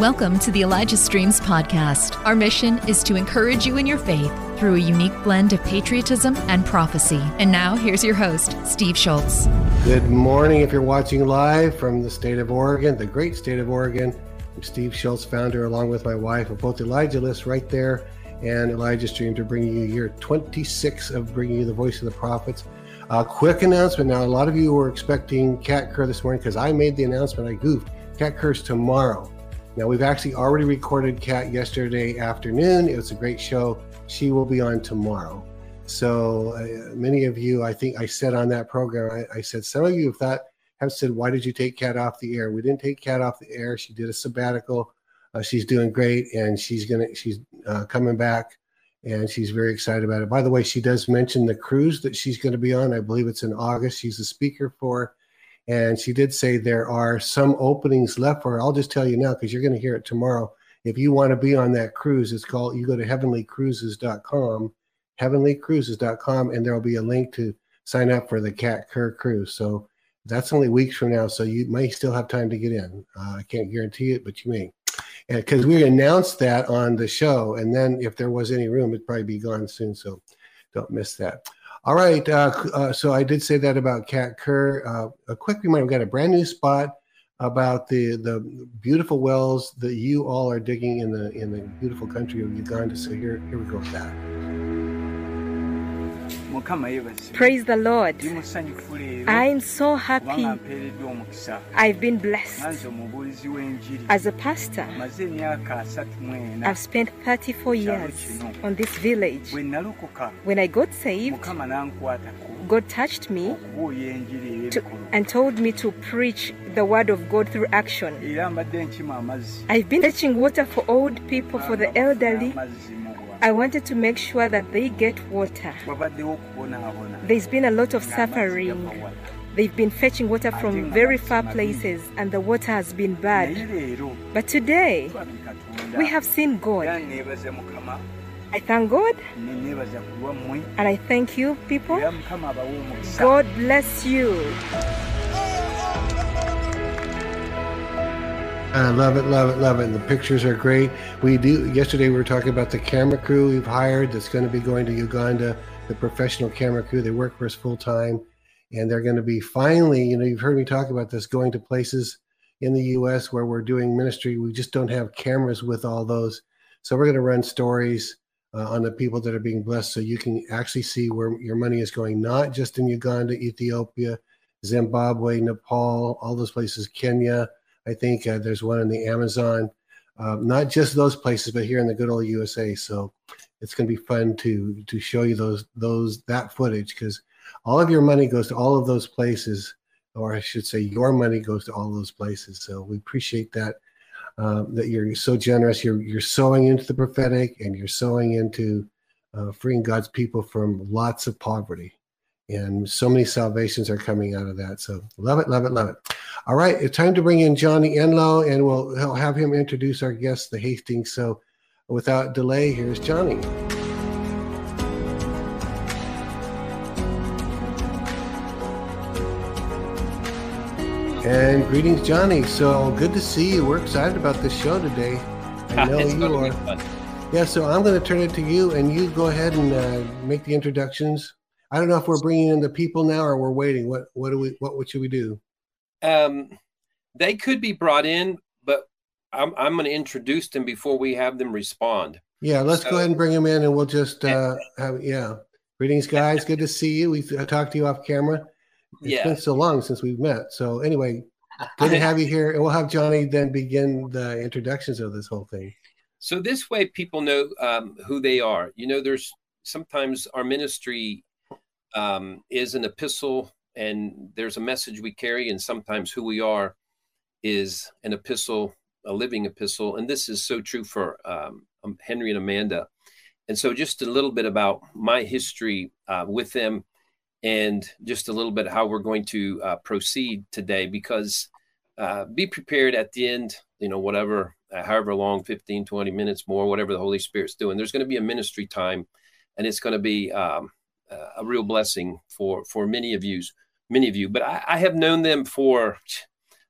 Welcome to the Elijah Streams podcast. Our mission is to encourage you in your faith through a unique blend of patriotism and prophecy. And now here's your host, Steve Schultz. Good morning. If you're watching live from the state of Oregon, the great state of Oregon, I'm Steve Schultz, founder, along with my wife, of both Elijah Lists right there and Elijah Streams. We're bringing you year 26 of bringing you the voice of the prophets. Quick announcement. Now, a lot of you were expecting Kat Kerr this morning because I made the announcement. I goofed. Kat Kerr's tomorrow. Now, we've actually already recorded Kat yesterday afternoon. It was a great show. She will be on tomorrow. So many of you, I think I said on that program, I said, some of you have said, why did you take Kat off the air? We didn't take Kat off the air. She did a sabbatical. She's doing great, and she's coming back, and she's very excited about it. By the way, she does mention the cruise that she's going to be on. I believe it's in August. She's a speaker for. And she did say there are some openings left for her. I'll just tell you now because you're going to hear it tomorrow. If you want to be on that cruise, it's called, you go to heavenlycruises.com, heavenlycruises.com, and there will be a link to sign up for the Kat Kerr cruise. So that's only weeks from now, so you may still have time to get in. I can't guarantee it, but you may. Because we announced that on the show, and then if there was any room, it'd probably be gone soon, so don't miss that. All right, so I did say that about Kat Kerr. A quick reminder, we've got a brand new spot about the beautiful wells that you all are digging in the beautiful country of Uganda. So here we go with that. Praise the Lord. I'm so happy. I've been blessed. As a pastor, I've spent 34 years on this village. When I got saved, God touched me and told me to preach the word of God through action. I've been fetching water for old people, for the elderly. I wanted to make sure that they get water. There's been a lot of suffering. They've been fetching water from very far places, and the water has been bad. But today, we have seen God. I thank God, and I thank you, people. God bless you. I love it, love it, love it. And the pictures are great. Yesterday we were talking about the camera crew we've hired that's going to be going to Uganda, the professional camera crew. They work for us full time, and they're going to be finally, you've heard me talk about this, going to places in the U.S. where we're doing ministry. We just don't have cameras with all those. So we're going to run stories on the people that are being blessed so you can actually see where your money is going, not just in Uganda, Ethiopia, Zimbabwe, Nepal, all those places, Kenya. I think there's one in the Amazon, not just those places, but here in the good old USA. So it's going to be fun to show you that footage, because all of your money goes to all of those places, or I should say your money goes to all those places. So we appreciate that you're so generous. You're sowing into the prophetic, and you're sowing into freeing God's people from lots of poverty. And so many salvations are coming out of that. So love it, love it, love it. All right, it's time to bring in Johnny Enlow, and he'll have him introduce our guest, the Hastings. So without delay, here's Johnny. And greetings, Johnny. So good to see you. We're excited about this show today. I know you are. Yeah, so I'm going to turn it to you, and you go ahead and make the introductions. I don't know if we're bringing in the people now or we're waiting. What should we do? They could be brought in, but I'm going to introduce them before we have them respond. Yeah, let's go ahead and bring them in, and we'll just Greetings, guys. Good to see you. We've talked to you off camera. It's been so long since we've met. So anyway, good to have you here, and we'll have Johnny then begin the introductions of this whole thing. So this way, people know who they are. There's sometimes our ministry. Is an epistle, and there's a message we carry, and sometimes who we are is an epistle, a living epistle. And this is so true for Henry and Amanda. And so just a little bit about my history with them, and just a little bit how we're going to proceed today, because be prepared at the end, whatever, however long, 15, 20 minutes more, whatever the Holy Spirit's doing, there's going to be a ministry time, and it's going to be a real blessing for many of you. But I have known them for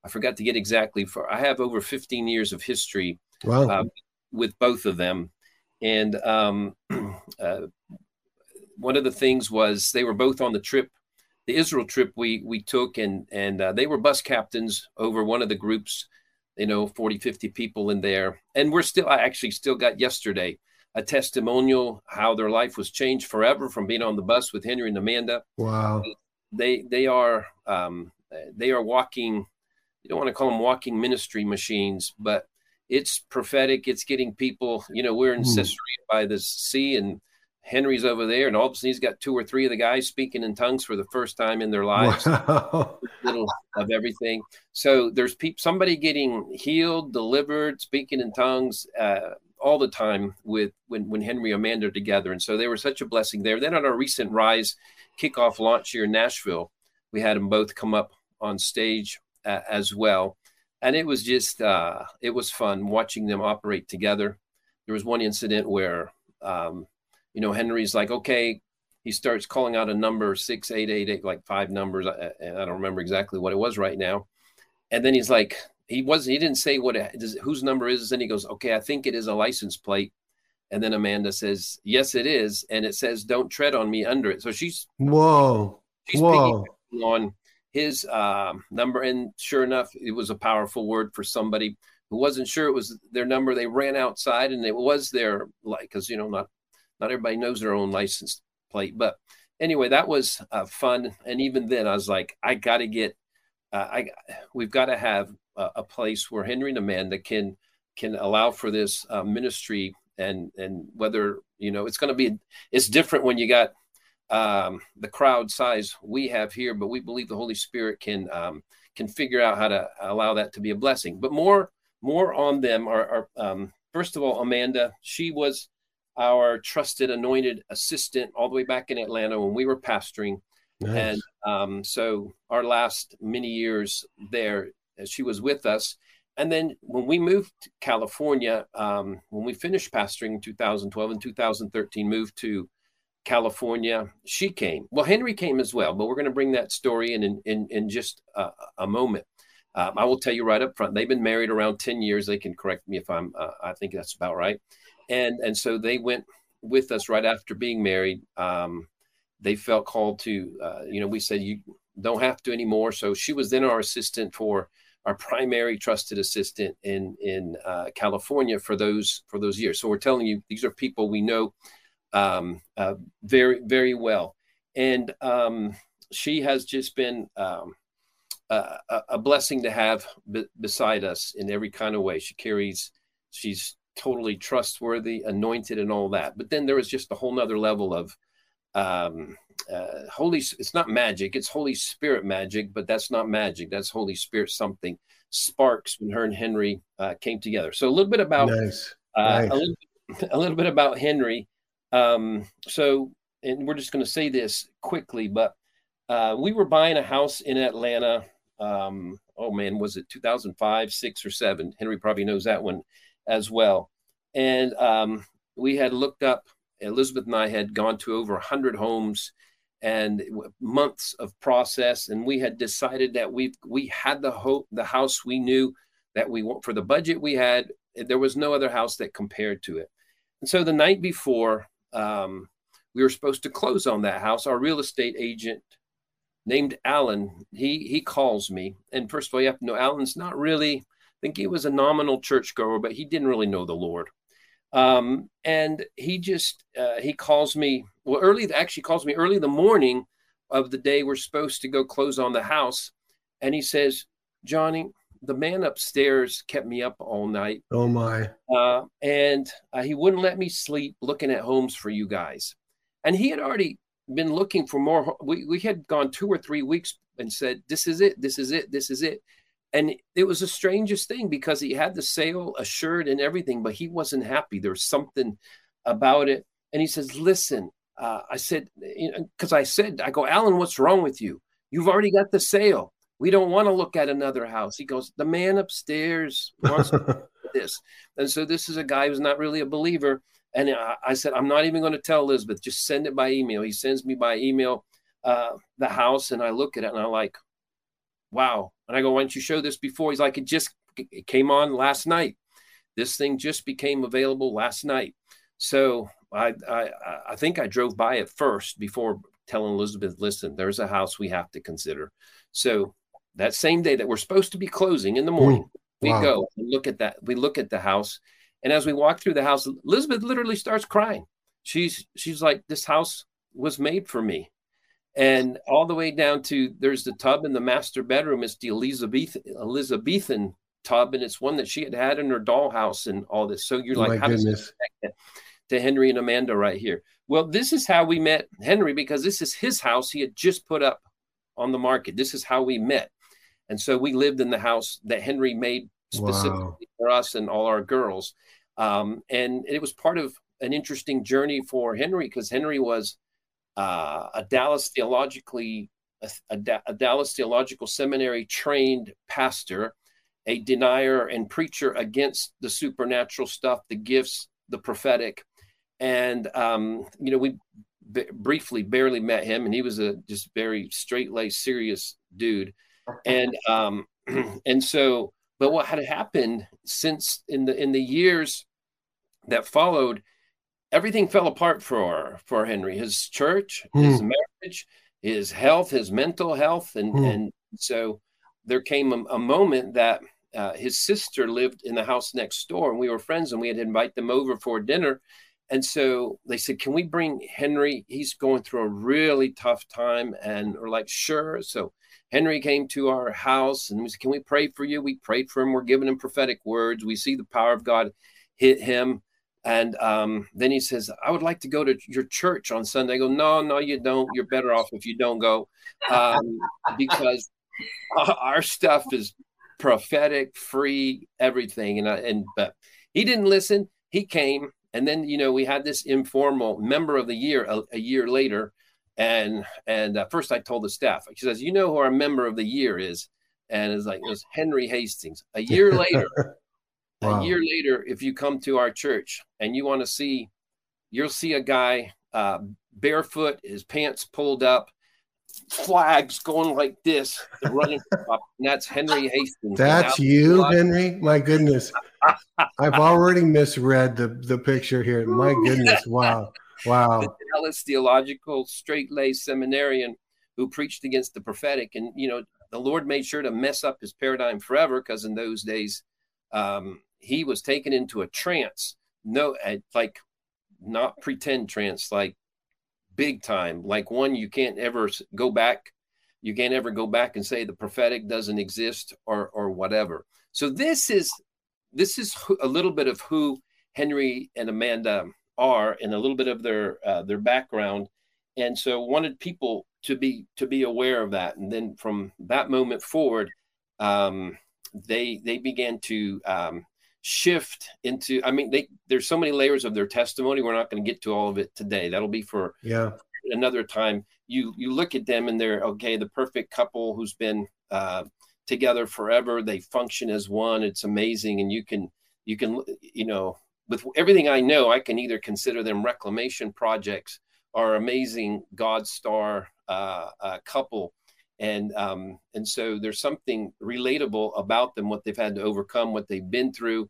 I forgot to get exactly for. I have over 15 years of history with both of them. And one of the things was they were both on the trip, the Israel trip we took, and they were bus captains over one of the groups, 40, 50 people in there. And I actually still got yesterday a testimonial, how their life was changed forever from being on the bus with Henry and Amanda. Wow. They are walking, you don't want to call them walking ministry machines, but it's prophetic. It's getting people, we're in Caesarea by the sea, and Henry's over there, and all of a sudden he's got two or three of the guys speaking in tongues for the first time in their lives. Wow. Little of everything. So there's somebody getting healed, delivered, speaking in tongues all the time when Henry and Amanda are together. And so they were such a blessing there. Then on our recent Rise kickoff launch here in Nashville, we had them both come up on stage as well. And it was just, it was fun watching them operate together. There was one incident where, Henry's like, okay, he starts calling out a number, 6, 8, 8, 8, like five numbers. And I don't remember exactly what it was right now. And then he's like, he didn't say whose number is. Then he goes, okay, I think it is a license plate. And then Amanda says, yes, it is. And it says, don't tread on me under it. So she's picking on his number. And sure enough, it was a powerful word for somebody who wasn't sure it was their number. They ran outside, and it was their, because, not everybody knows their own license plate. But anyway, that was fun. And even then I was like, we've got to have a place where Henry and Amanda can allow for this ministry. And whether, it's going to be, it's different when you got the crowd size we have here, but we believe the Holy Spirit can figure out how to allow that to be a blessing. But more on them are first of all, Amanda. She was our trusted anointed assistant all the way back in Atlanta when we were pastoring. Nice. And so our last many years there, she was with us. And then when we moved to California, when we finished pastoring in 2012 and 2013, moved to California, she came. Well, Henry came as well, but we're going to bring that story in just a moment. I will tell you right up front, they've been married around 10 years. They can correct me if I'm, I think that's about right. And so they went with us right after being married. They felt called to, we said, you don't have to anymore. So she was then our assistant our primary trusted assistant in California for those years. So we're telling you, these are people we know very, very well. And she has just been a blessing to have beside us in every kind of way. She's totally trustworthy, anointed, and all that. But then there was just a whole nother level of it's not magic, it's Holy Spirit magic, but that's not magic. That's Holy Spirit something, sparks when her and Henry came together. So a little bit about nice. A little bit about Henry. And we're just going to say this quickly, but we were buying a house in Atlanta. Was it 2005, 6 or 7? Henry probably knows that one as well. And we had looked up, Elizabeth and I had gone to over 100 homes and months of process. And we had decided that we had the house we knew that we want for the budget we had. There was no other house that compared to it. And so the night before we were supposed to close on that house, our real estate agent named Alan, he calls me. And first of all, you have to know, Alan's not really, I think he was a nominal churchgoer, but he didn't really know the Lord. And he just, he calls me, actually calls me early the morning of the day we're supposed to go close on the house. And he says, Johnny, the man upstairs kept me up all night. Oh my. And he wouldn't let me sleep looking at homes for you guys. And he had already been looking for more. We had gone 2 or 3 weeks and said, this is it. And it was the strangest thing because he had the sale assured and everything, but he wasn't happy. There was something about it. And he says, listen, I said, because I go, Alan, what's wrong with you? You've already got the sale. We don't want to look at another house. He goes, the man upstairs wants to do this. And so this is a guy who's not really a believer. And I said, I'm not even going to tell Elizabeth. Just send it by email. He sends me by email the house, and I look at it, and I'm like, Wow. And I go, why didn't you show this before? He's like, it came on last night. This thing just became available last night. So I think I drove by it first before telling Elizabeth, listen, there's a house we have to consider. So that same day that we're supposed to be closing in the morning, we go and look at that. We look at the house. And as we walk through the house, Elizabeth literally starts crying. She's like, this house was made for me. And all the way down to, there's the tub in the master bedroom. It's the Elizabethan tub. And it's one that she had had in her dollhouse and all this. So you're like, how does this connect to Henry and Amanda right here? Well, this is how we met Henry, because this is his house he had just put up on the market. This is how we met. And so we lived in the house that Henry made specifically for us and all our girls. And it was part of an interesting journey for Henry, because Henry was a Dallas Theological Seminary trained pastor, a denier and preacher against the supernatural stuff, the gifts, the prophetic. And, you know, we barely met him, and he was a just very straight-laced, serious dude. And, and so, but what had happened since in the years that followed, everything fell apart for Henry, his church, his marriage, his health, his mental health. And so there came a moment that his sister lived in the house next door, and we were friends, and we had to invite them over for dinner. And so they said, can we bring Henry? He's going through a really tough time. And we're like, sure. So Henry came to our house, and we said, can we pray for you? We prayed for him. We're giving him prophetic words. We see the power of God hit him. And then he says, I would like to go to your church on Sunday. I go, no, you don't. You're better off if you don't go, because our stuff is prophetic, free, everything. But he didn't listen. He came. And then, you know, we had this informal member of the year a year later. And first I told the staff, she says, you know who our member of the year is? And it's like, it was Henry Hastings. A year later, a year later, if you come to our church and you want to see, you'll see a guy barefoot, his pants pulled up, flags going like this, running up, and that's Henry Hastings. That's you, Henry? My goodness. I've already misread the picture here. My goodness. Wow. The Dallas Theological straight-laced seminarian who preached against the prophetic. And, you know, the Lord made sure to mess up his paradigm forever, because in those days he was taken into a trance. No, like not pretend trance, like big time, like one you can't ever go back. You can't ever go back and say the prophetic doesn't exist or whatever. So this is a little bit of who Henry and Amanda are, and a little bit of their background. And so wanted people to be aware of that. And then from that moment forward, they began to shift into, I mean, there's so many layers of their testimony. We're not going to get to all of it today. That'll be for another time. You look at them and they're, okay, the perfect couple who's been together forever. They function as one. It's amazing. And you can, you know, with everything I know, I can either consider them reclamation projects or amazing God star couple. And so there's something relatable about them, what they've had to overcome, what they've been through.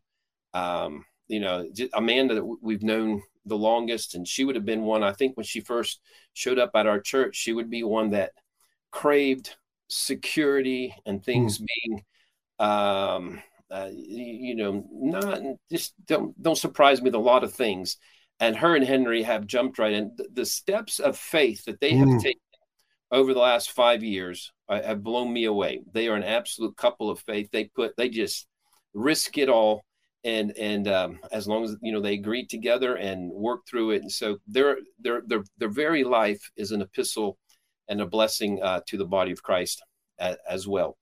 You know, Amanda, that we've known the longest, and she would have been one, I think when she first showed up at our church, she would be one that craved security and things being, you know, not just don't surprise me with a lot of things. And her and Henry have jumped right in. The steps of faith that they have taken over the last 5 years have blown me away. They are an absolute couple of faith. They just risk it all. And as long as, you know, they agree together and work through it. And so their very life is an epistle and a blessing to the body of Christ as well.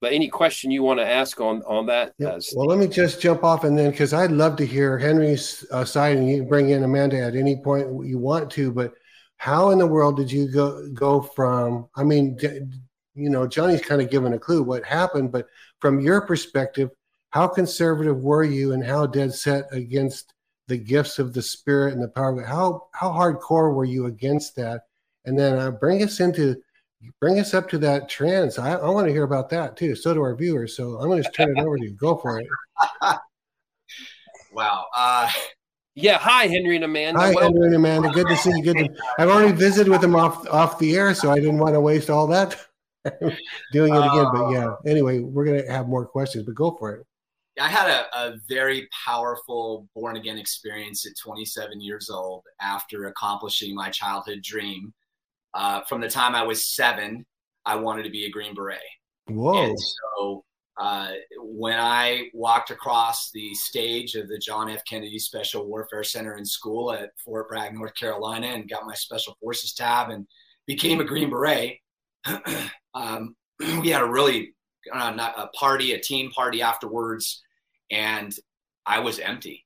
But any question you want to ask on that? Yep. Well, let me just jump off, and then, because I'd love to hear Henry's side, and you can bring in Amanda at any point you want to, but how in the world did you go from, I mean, you know, Johnny's kind of given a clue what happened, but from your perspective, how conservative were you, and how dead set against the gifts of the Spirit and the power of it? How hardcore were you against that? And then bring us into Bring us up to that trance. I want to hear about that too. So do our viewers. So I'm going to just turn it over to you. Go for it. Wow. Yeah. Hi, Henry and Amanda. Hi, well, Henry and Amanda. Good to see you. Good. I've already visited with them off the air, so I didn't want to waste all that doing it again. But yeah. Anyway, we're going to have more questions, but go for it. I had a very powerful born again experience at 27 years old after accomplishing my childhood dream. From the time I was 7, I wanted to be a Green Beret. Whoa. And so when I walked across the stage of the John F. Kennedy Special Warfare Center in school at Fort Bragg, North Carolina, and got my Special Forces tab and became a Green Beret, we had a really a team party afterwards, and I was empty.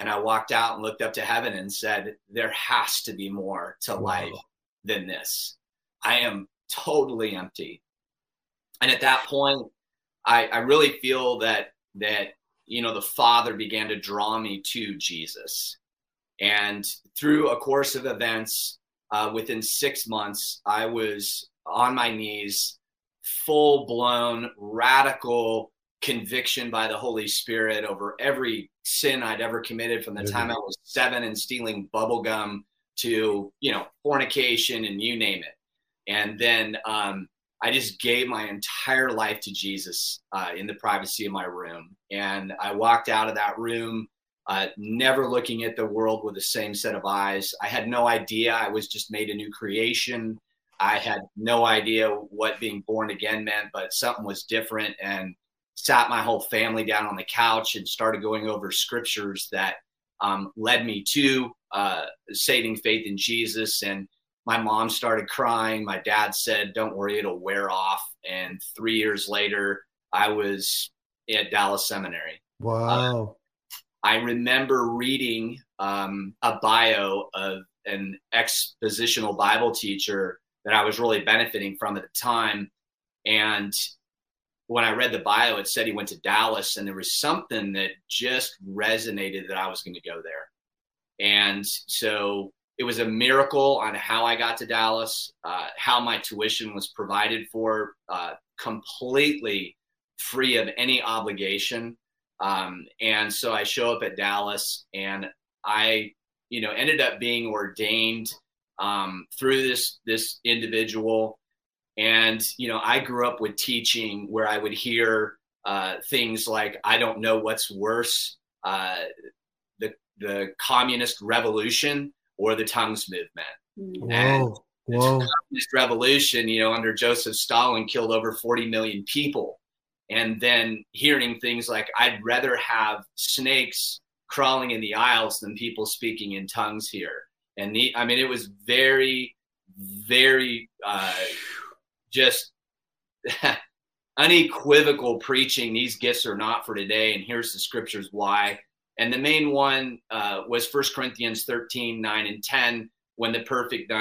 And I walked out and looked up to heaven and said, there has to be more to life than this. I am totally empty. And at that point, I really feel that, you know, the Father began to draw me to Jesus. And through a course of events, within 6 months, I was on my knees, full blown, radical conviction by the Holy Spirit over every sin I'd ever committed from the time I was 7 and stealing bubble gum to, you know, fornication and you name it. And then I just gave my entire life to Jesus in the privacy of my room. And I walked out of that room, never looking at the world with the same set of eyes. I had no idea. I was just made a new creation. I had no idea what being born again meant, but something was different, and sat my whole family down on the couch and started going over scriptures that led me to saving faith in Jesus. And my mom started crying. My dad said, don't worry, it'll wear off. And 3 years later, I was at Dallas Seminary. Wow. I remember reading a bio of an expositional Bible teacher that I was really benefiting from at the time. And when I read the bio, it said he went to Dallas, and there was something that just resonated that I was going to go there. And so it was a miracle on how I got to Dallas, how my tuition was provided for, completely free of any obligation. And so I show up at Dallas, and I, you know, ended up being ordained through this individual. And, you know, I grew up with teaching where I would hear things like, I don't know what's worse, the communist revolution or the tongues movement. Whoa, and the communist revolution, you know, under Joseph Stalin killed over 40 million people. And then hearing things like, I'd rather have snakes crawling in the aisles than people speaking in tongues here. And it was very, very just unequivocal preaching. These gifts are not for today, and here's the scriptures why. And the main one was 1 Corinthians 13, 9 and 10. When the perfect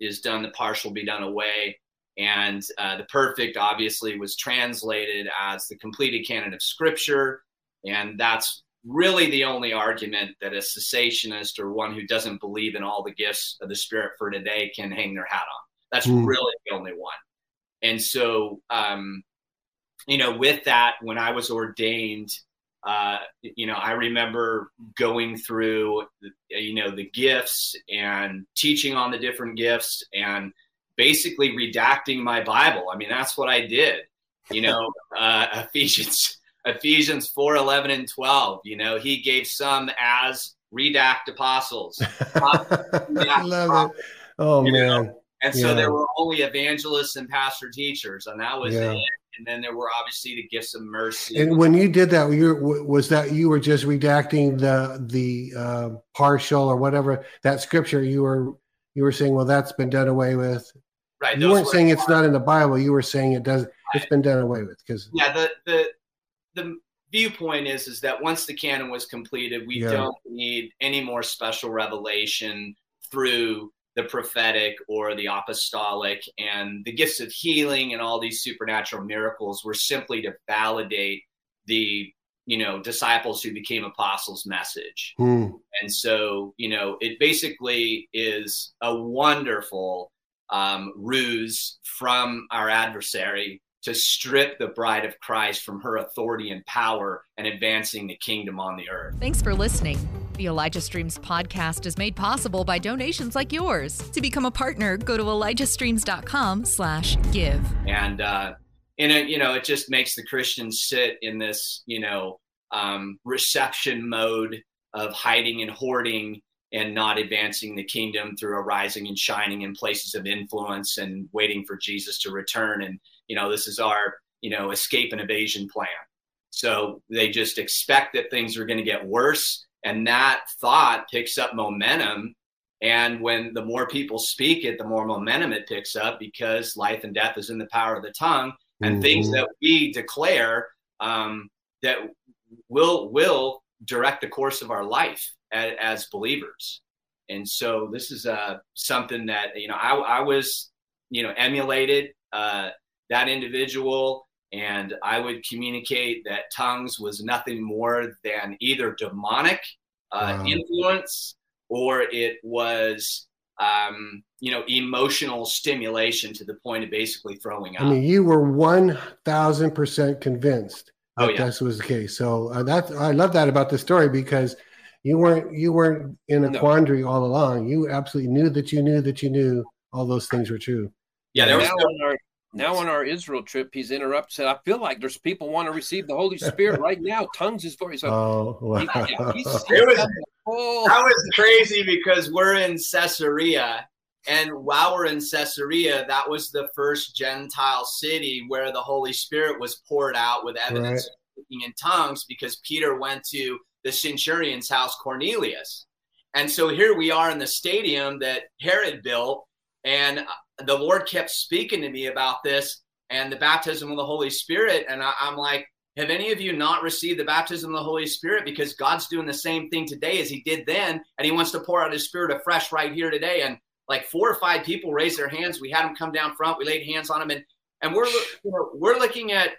is done, the partial will be done away. And the perfect obviously was translated as the completed canon of scripture. And that's really the only argument that a cessationist or one who doesn't believe in all the gifts of the Spirit for today can hang their hat on. That's really the only one. And so, you know, with that, when I was ordained, you know, I remember going through, you know, the gifts and teaching on the different gifts and basically redacting my Bible. I mean, that's what I did, you know, Ephesians 4, 11 and 12, you know, he gave some as redact apostles. I love it. Oh, man. Know? And so there were only evangelists and pastor teachers, and that was it. And then there were obviously the gifts of mercy. And when you did that, you were just redacting the partial or whatever that scripture you were saying, well, that's been done away with. Right. You weren't saying it's not in the Bible. You were saying it doesn't. Right. It's been done away with because the viewpoint is that once the canon was completed, we don't need any more special revelation through the prophetic or the apostolic, and the gifts of healing and all these supernatural miracles were simply to validate the, you know, disciples who became apostles message. And so, you know, it basically is a wonderful ruse from our adversary to strip the bride of Christ from her authority and power and advancing the kingdom on the earth. Thanks for listening. The Elijah Streams podcast is made possible by donations like yours. To become a partner, go to ElijahStreams.com/give. And it just makes the Christians sit in this, reception mode of hiding and hoarding and not advancing the kingdom through arising and shining in places of influence and waiting for Jesus to return. And, this is our, escape and evasion plan. So they just expect that things are going to get worse. And that thought picks up momentum. And when the more people speak it, the more momentum it picks up, because life and death is in the power of the tongue, and things that we declare that will direct the course of our life as believers. And so this is something that, I was, emulated that individual, and I would communicate that tongues was nothing more than either demonic influence, or it was, emotional stimulation to the point of basically throwing up. I mean, you were 1,000% convinced this was the case. So I love that about the story, because you weren't in a quandary all along. You absolutely knew all those things were true. Yeah, there was on our Israel trip, he's interrupted, said, I feel like there's people want to receive the Holy Spirit right now. Tongues is voice. Oh, wow. That was crazy, because we're in Caesarea. And while we're in Caesarea, that was the first Gentile city where the Holy Spirit was poured out with evidence of speaking in tongues, because Peter went to the centurion's house, Cornelius. And so here we are in the stadium that Herod built, and the Lord kept speaking to me about this and the baptism of the Holy Spirit. And I'm like, have any of you not received the baptism of the Holy Spirit? Because God's doing the same thing today as he did then, and he wants to pour out his Spirit afresh right here today. And like 4 or 5 people raised their hands. We had them come down front. We laid hands on them. And we're looking at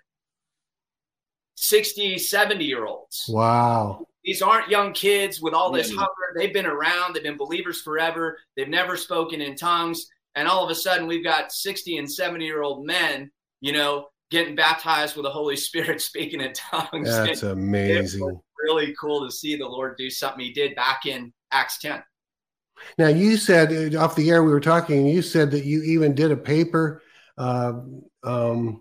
60, 70-year-olds. Wow. These aren't young kids with all this hunger. They've been around. They've been believers forever. They've never spoken in tongues. And all of a sudden, we've got 60 and 70-year-old men, getting baptized with the Holy Spirit, speaking in tongues. That's amazing. It was really cool to see the Lord do something he did back in Acts 10. Now, you said off the air, we were talking, and you said that you even did a paper against,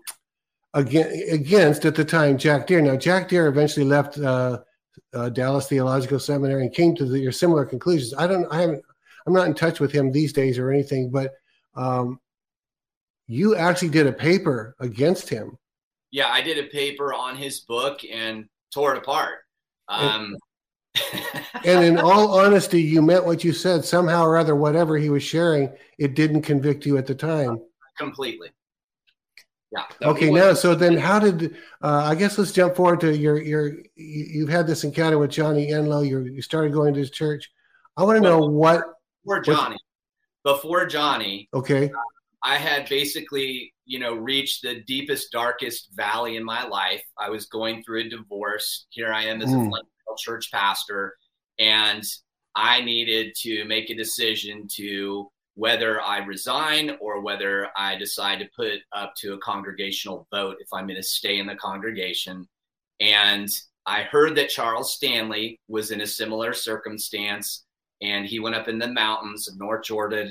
at the time, Jack Deere. Now, Jack Deere eventually left Dallas Theological Seminary and came to your similar conclusions. I'm not in touch with him these days or anything, but you actually did a paper against him. Yeah, I did a paper on his book and tore it apart. And in all honesty, you meant what you said. Somehow or other, whatever he was sharing, it didn't convict you at the time. Completely. Yeah. Okay. Now, so then how did, I guess let's jump forward to you've had this encounter with Johnny Enlow. You started going to his church. I want to know Before Johnny. Okay. I had basically, reached the deepest, darkest valley in my life. I was going through a divorce. Here I am as a church pastor, and I needed to make a decision to whether I resign or whether I decide to put up to a congregational vote if I'm going to stay in the congregation. And I heard that Charles Stanley was in a similar circumstance, and he went up in the mountains of North Georgia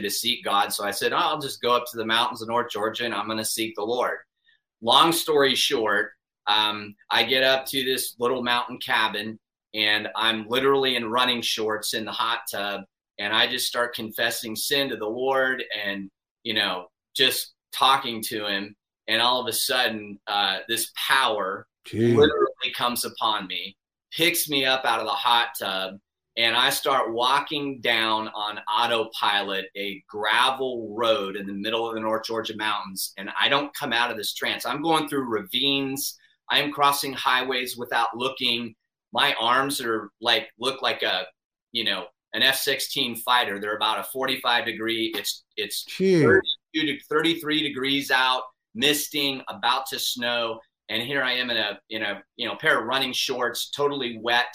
to seek God. So I said, I'll just go up to the mountains of North Georgia and I'm going to seek the Lord. Long story short, I get up to this little mountain cabin, and I'm literally in running shorts in the hot tub, and I just start confessing sin to the Lord and, just talking to him. And all of a sudden, this power literally comes upon me, picks me up out of the hot tub, and I start walking down on autopilot a gravel road in the middle of the North Georgia mountains. And I don't come out of this trance. I'm going through ravines. I'm crossing highways without looking. My arms are look like an F-16 fighter. They're about a 45 degree. It's 32 to 33 degrees out, misting, about to snow. And here I am in a pair of running shorts, totally wet,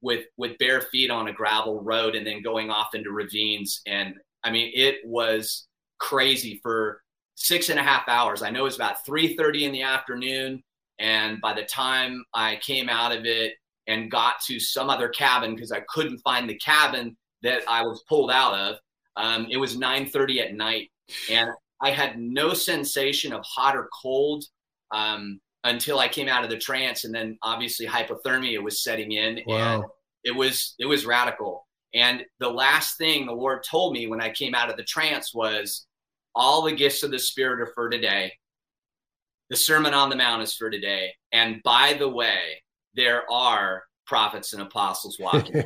with bare feet on a gravel road, and then going off into ravines. And I mean, it was crazy for 6.5 hours. I know it was about 3:30 in the afternoon. And by the time I came out of it and got to some other cabin, because I couldn't find the cabin that I was pulled out of, it was 9:30 at night. And I had no sensation of hot or cold until I came out of the trance. And then obviously hypothermia was setting in. Wow. And it was radical. And the last thing the Lord told me when I came out of the trance was, all the gifts of the Spirit are for today. The Sermon on the Mount is for today. And by the way, there are prophets and apostles walking.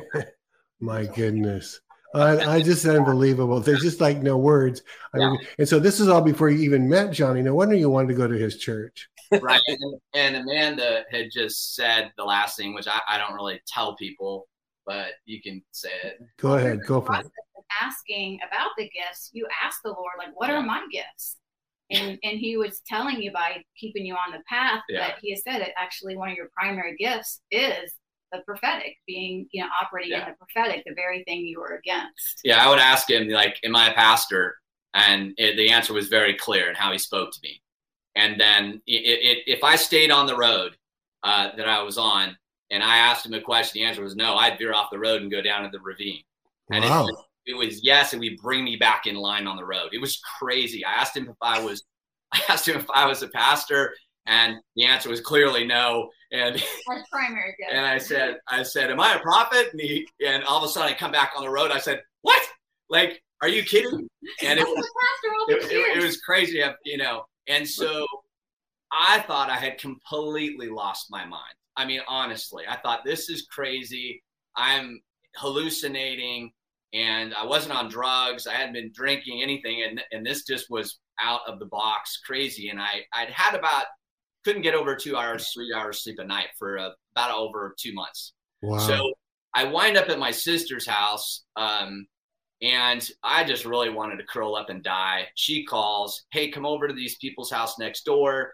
My goodness. I just unbelievable. There's just like no words. I mean, and so this is all before you even met Johnny. No wonder you wanted to go to his church. Right. And Amanda had just said the last thing, which I don't really tell people, but you can say it. Go ahead. Go for it. Asking about the gifts, you ask the Lord, like, what are my gifts? And he was telling you by keeping you on the path that he has said that actually one of your primary gifts is the prophetic, being, you know, operating in the prophetic, the very thing you were against. Yeah, I would ask him, like, am I a pastor? And the answer was very clear in how he spoke to me. And then if I stayed on the road that I was on and I asked him a question, the answer was no, I'd veer off the road and go down to the ravine. And wow. It was yes, and we bring me back in line on the road. It was crazy. I asked him if I was a pastor, and the answer was clearly no. And that's primary gift. And I said, am I a prophet? And all of a sudden I come back on the road. I said, what? Like, are you kidding? And it was crazy, you know. And so I thought I had completely lost my mind. I mean, honestly, I thought this is crazy. I'm hallucinating. And I wasn't on drugs. I hadn't been drinking anything. And this just was out of the box crazy. And I'd had about, couldn't get over 3 hours sleep a night for about over 2 months. Wow. So I wind up at my sister's house. And I just really wanted to curl up and die. She calls, hey, come over to these people's house next door.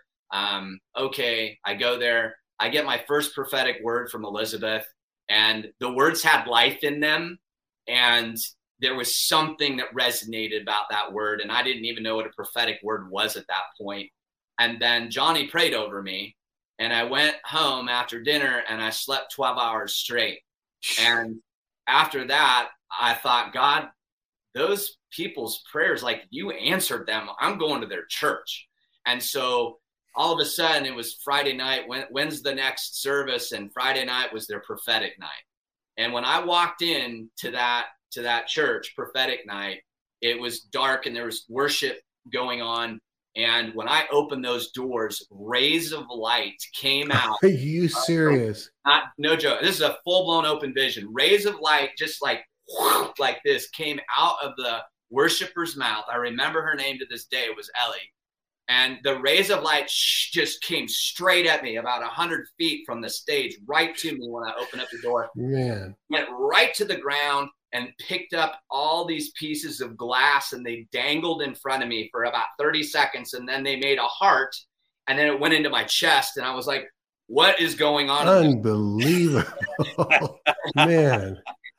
Okay. I go there. I get my first prophetic word from Elizabeth, and the words had life in them. And there was something that resonated about that word. And I didn't even know what a prophetic word was at that point. And then Johnny prayed over me. And I went home after dinner and I slept 12 hours straight. And after that, I thought, God, those people's prayers, like, you answered them. I'm going to their church. And so all of a sudden it was Friday night. When's the next service? And Friday night was their prophetic night. And when I walked in to that church prophetic night, it was dark and there was worship going on. And when I opened those doors, rays of light came out. Are you serious? No joke. This is a full blown open vision. Rays of light, just like whoosh, like this, came out of the worshiper's mouth. I remember her name to this day. It was Ellie. And the rays of light just came straight at me, about 100 feet from the stage, right to me when I opened up the door. Man. Went right to the ground and picked up all these pieces of glass, and they dangled in front of me for about 30 seconds, and then they made a heart, and then it went into my chest, and I was like, what is going on? Unbelievable. Man.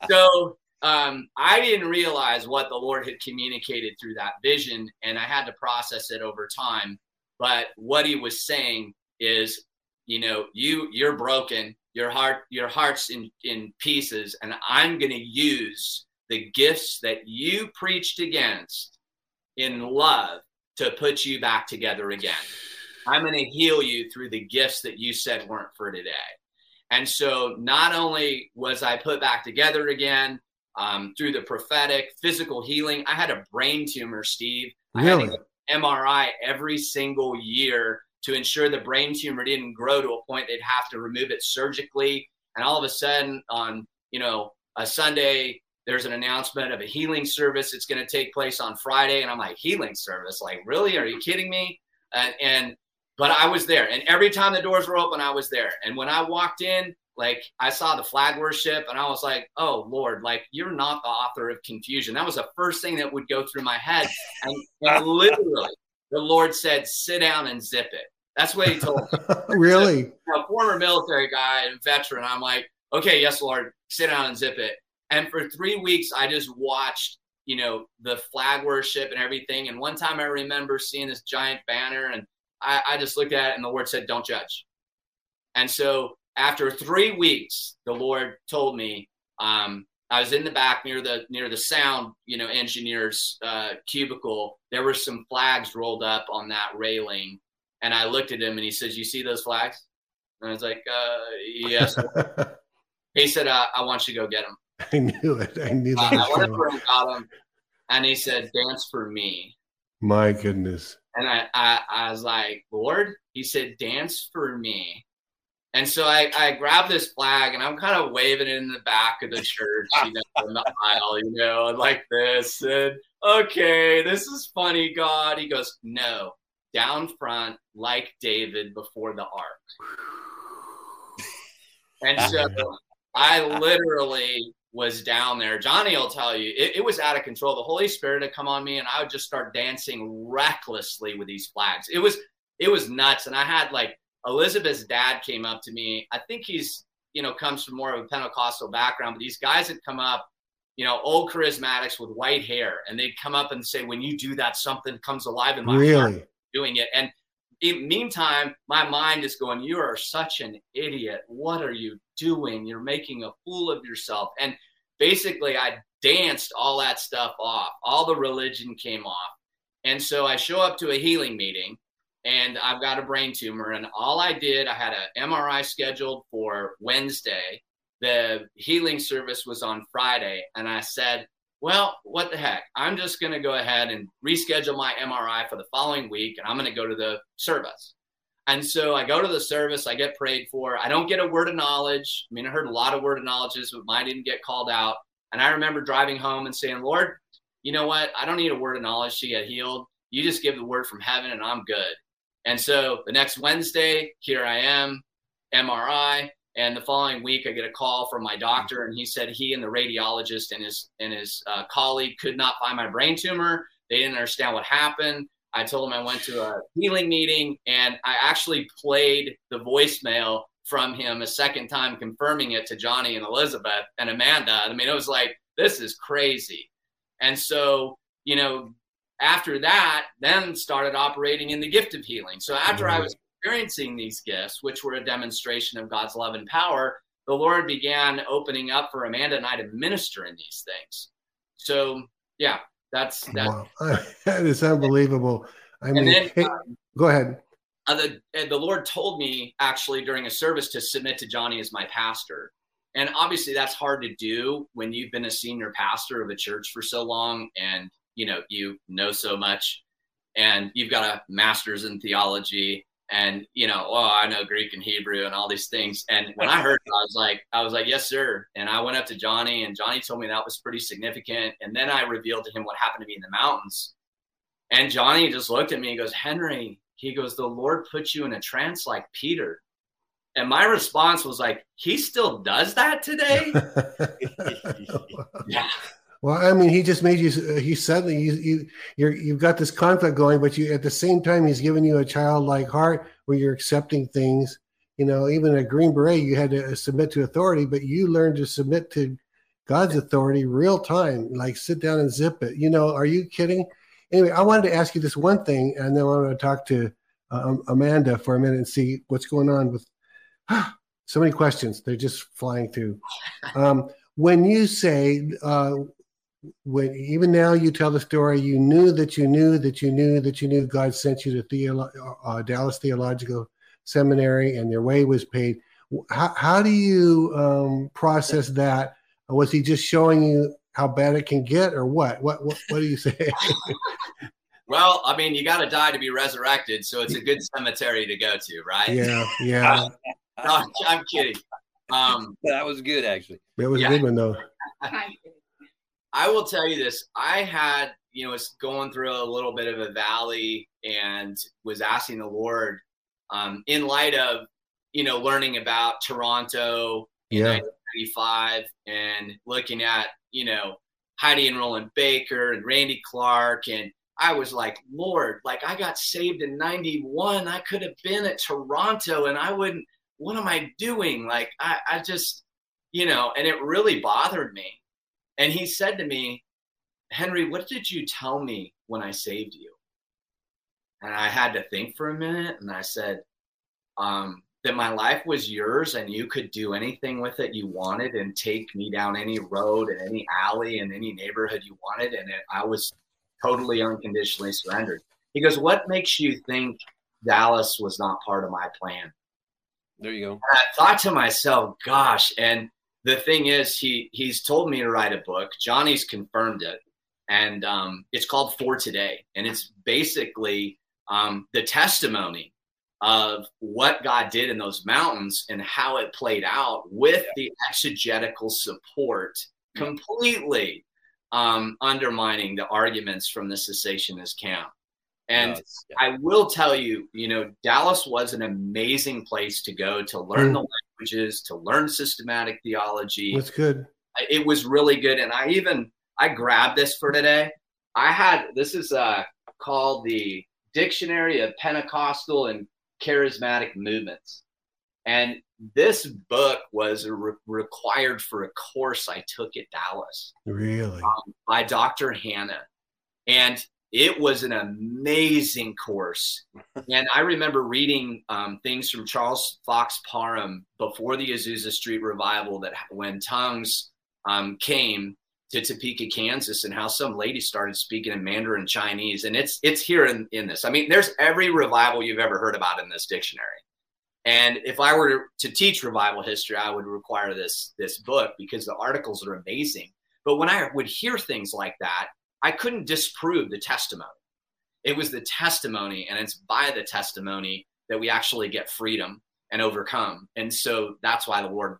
So I didn't realize what the Lord had communicated through that vision, and I had to process it over time. But what he was saying is, you know, you're broken, your heart's in pieces, and I'm going to use the gifts that you preached against in love to put you back together again. I'm going to heal you through the gifts that you said weren't for today. And so not only was I put back together again, through the prophetic, physical healing. I had a brain tumor, Steve. Really? I had an MRI every single year to ensure the brain tumor didn't grow to a point they'd have to remove it surgically. And all of a sudden on, you know, a Sunday, there's an announcement of a healing service. It's going to take place on Friday. And I'm like, healing service? Like, really? Are you kidding me? But I was there. And every time the doors were open, I was there. And when I walked in, like, I saw the flag worship and I was like, oh, Lord, like, you're not the author of confusion. That was the first thing that would go through my head. And literally, the Lord said, sit down and zip it. That's what he told me. Really? So, a former military guy and veteran, I'm like, okay, yes, Lord, sit down and zip it. And for 3 weeks, I just watched you know, the flag worship and everything. And one time I remember seeing this giant banner, and I just looked at it, and the Lord said, don't judge. And so after 3 weeks, the Lord told me, I was in the back near the sound, you know, engineer's cubicle. There were some flags rolled up on that railing. And I looked at him and he says, you see those flags? And I was like, yes. He said, I want you to go get them. I knew it. I went over and got them. And he said, dance for me. My goodness. And I was like, Lord? He said, dance for me. And so I grabbed this flag and I'm kind of waving it in the back of the church, you know, in the aisle, you know, like this. And okay, this is funny, God. He goes, no, down front, like David before the ark. And so I literally was down there. Johnny will tell you, it was out of control. The Holy Spirit had come on me and I would just start dancing recklessly with these flags. It was nuts. And I had like, Elizabeth's dad came up to me. I think he's, you know, comes from more of a Pentecostal background, but these guys had come up, you know, old charismatics with white hair, and they'd come up and say, when you do that, something comes alive in my heart doing it. And in meantime, my mind is going, you are such an idiot. What are you doing? You're making a fool of yourself. And basically I danced all that stuff off. All the religion came off. And so I show up to a healing meeting. And I've got a brain tumor. And all I did, I had an MRI scheduled for Wednesday. The healing service was on Friday. And I said, well, what the heck? I'm just going to go ahead and reschedule my MRI for the following week. And I'm going to go to the service. And so I go to the service. I get prayed for. I don't get a word of knowledge. I mean, I heard a lot of word of knowledges, but mine didn't get called out. And I remember driving home and saying, Lord, you know what? I don't need a word of knowledge to get healed. You just give the word from heaven and I'm good. And so the next Wednesday, here I am, MRI. And the following week, I get a call from my doctor. And he said he and the radiologist and his colleague could not find my brain tumor. They didn't understand what happened. I told him I went to a healing meeting. And I actually played the voicemail from him a second time, confirming it to Johnny and Elizabeth and Amanda. I mean, it was like, this is crazy. And so, you know, after that, then started operating in the gift of healing. So after I was experiencing these gifts, which were a demonstration of God's love and power, the Lord began opening up for Amanda and I to minister in these things. So, yeah, that's wow. That is unbelievable. I mean, then, hey, go ahead. The Lord told me actually during a service to submit to Johnny as my pastor. And obviously that's hard to do when you've been a senior pastor of a church for so long and you know so much and you've got a master's in theology and, you know, I know Greek and Hebrew and all these things. And when I heard it, I was like, yes, sir. And I went up to Johnny and Johnny told me that was pretty significant. And then I revealed to him what happened to me in the mountains. And Johnny just looked at me and goes, Henry, he goes, the Lord put you in a trance like Peter. And my response was like, he still does that today? Yeah. Well, I mean, he just made you. He suddenly you've got this conflict going, but you at the same time he's giving you a childlike heart where you're accepting things. You know, even a Green Beret, you had to submit to authority, but you learned to submit to God's authority real time. Like sit down and zip it. You know, are you kidding? Anyway, I wanted to ask you this one thing, and then I want to talk to Amanda for a minute and see what's going on with so many questions. They're just flying through. When you say. When even now you tell the story, you knew that you knew that you knew that you knew God sent you to Dallas Theological Seminary and your way was paid. How do you process that? Was he just showing you how bad it can get or what? What do you say? Well, I mean, you got to die to be resurrected. So it's a good cemetery to go to, right? Yeah. No, I'm kidding. That was good, actually. It was a good one, though. I will tell you this. I had, was going through a little bit of a valley and was asking the Lord in light of, learning about Toronto in 1995 and looking at, Heidi and Roland Baker and Randy Clark. And I was like, Lord, like I got saved in 91. I could have been at Toronto and I wouldn't. What am I doing? Like I just, and it really bothered me. And he said to me, Henry, what did you tell me when I saved you? And I had to think for a minute, and I said, that my life was yours and you could do anything with it you wanted and take me down any road and any alley and any neighborhood you wanted. And I was totally unconditionally surrendered. He goes, what makes you think Dallas was not part of my plan? There you go. And I thought to myself, gosh. And the thing is, he's told me to write a book. Johnny's confirmed it. And it's called For Today. And it's basically the testimony of what God did in those mountains and how it played out with the exegetical support, completely undermining the arguments from the cessationist camp. And I will tell you, Dallas was an amazing place to go to learn the languages, to learn systematic theology. That's good. It was really good. And I grabbed this for today. This is called the Dictionary of Pentecostal and Charismatic Movements. And this book was required for a course I took at Dallas. Really? By Dr. Hannah. And it was an amazing course. And I remember reading things from Charles Fox Parham before the Azusa Street revival, that when tongues came to Topeka, Kansas, and how some lady started speaking in Mandarin Chinese. And it's here in this. I mean, there's every revival you've ever heard about in this dictionary. And if I were to teach revival history, I would require this book, because the articles are amazing. But when I would hear things like that, I couldn't disprove the testimony. It was the testimony, and it's by the testimony that we actually get freedom and overcome. And so that's why the Lord,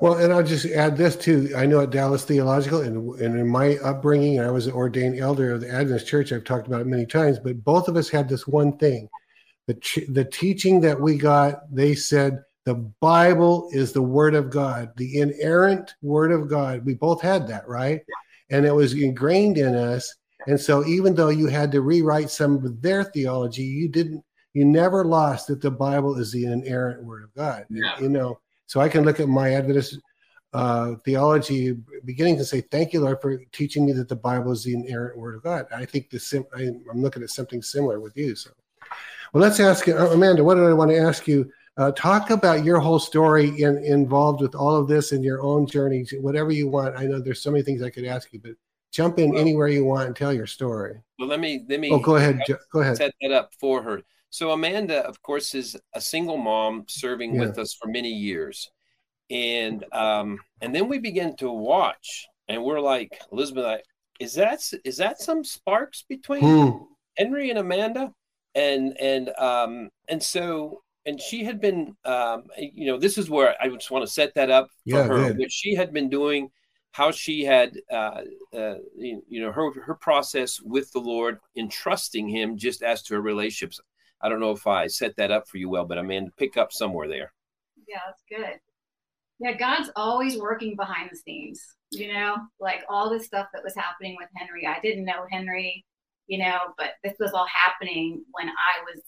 Well, and I'll just add this too. I know at Dallas Theological and in my upbringing, I was an ordained elder of the Adventist Church. I've talked about it many times, but both of us had this one thing. The teaching that we got, they said, the Bible is the Word of God, the inerrant Word of God. We both had that, right? Yeah. And it was ingrained in us. And so even though you had to rewrite some of their theology, you never lost that the Bible is the inerrant Word of God. Yeah. So I can look at my Adventist theology beginning and say, thank you, Lord, for teaching me that the Bible is the inerrant Word of God. I think I'm looking at something similar with you. So, well, let's ask you, Amanda, what did I want to ask you? Talk about your whole story involved with all of this and your own journey, whatever you want. I know there's so many things I could ask you, but jump in anywhere you want and tell your story. Well, let me. Oh, go ahead. Set that up for her. So Amanda, of course, is a single mom serving with us for many years. And then we begin to watch, and we're like, Elizabeth, is that some sparks between Henry and Amanda? And she had been, this is where I just want to set that up for her, what she had been doing, how she had, her process with the Lord in trusting him just as to her relationships. I don't know if I set that up for you well, but Amanda, pick up somewhere there. Yeah, that's good. Yeah, God's always working behind the scenes, like all this stuff that was happening with Henry. I didn't know Henry, but this was all happening when I was,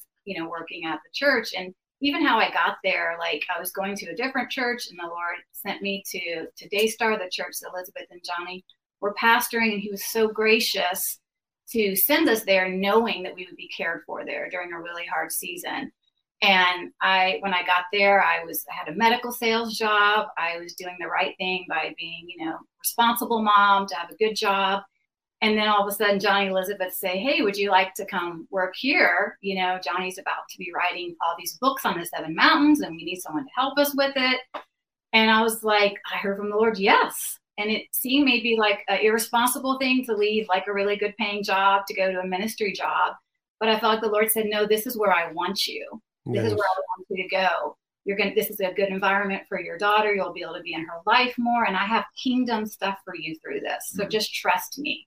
working at the church. And even how I got there, like I was going to a different church, and the Lord sent me to Daystar, the church that Elizabeth and Johnny were pastoring. And he was so gracious to send us there, knowing that we would be cared for there during a really hard season. And when I got there, I had a medical sales job. I was doing the right thing by being, responsible mom, to have a good job. And then all of a sudden, Johnny and Elizabeth say, hey, would you like to come work here? Johnny's about to be writing all these books on the Seven Mountains, and we need someone to help us with it. And I was like, I heard from the Lord, yes. And it seemed maybe like an irresponsible thing to leave like a really good paying job to go to a ministry job. But I felt like the Lord said, no, this is where I want you. Yes. This is where I want you to go. This is a good environment for your daughter. You'll be able to be in her life more. And I have kingdom stuff for you through this. So just trust me.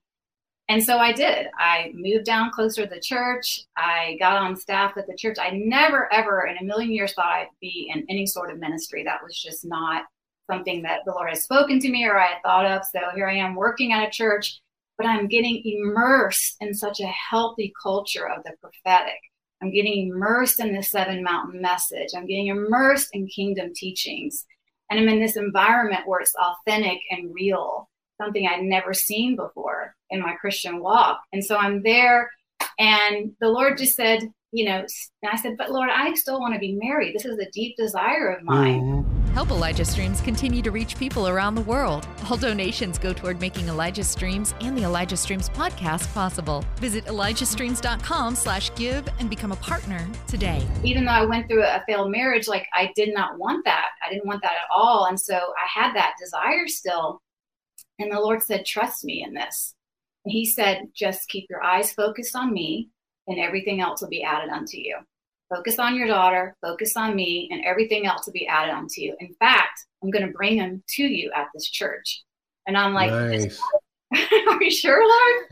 And so I did. I moved down closer to the church. I got on staff at the church. I never, ever in a million years thought I'd be in any sort of ministry. That was just not something that the Lord has spoken to me or I had thought of. So here I am working at a church, but I'm getting immersed in such a healthy culture of the prophetic. I'm getting immersed in the Seven Mountain message. I'm getting immersed in kingdom teachings. And I'm in this environment where it's authentic and real. something I'd never seen before in my Christian walk. And so I'm there, and the Lord just said, you know, and I said, but Lord, I still want to be married. This is a deep desire of mine. Help Elijah Streams continue to reach people around the world. All donations go toward making Elijah Streams and the Elijah Streams podcast possible. Visit ElijahStreams.com/give and become a partner today. Even though I went through a failed marriage, like I did not want that. I didn't want that at all. And so I had that desire still. And the Lord said, trust me in this. And he said, just keep your eyes focused on me, and everything else will be added unto you. Focus on your daughter, focus on me, and everything else will be added unto you. In fact, I'm going to bring them to you at this church. And I'm like, nice. Are you sure, Lord?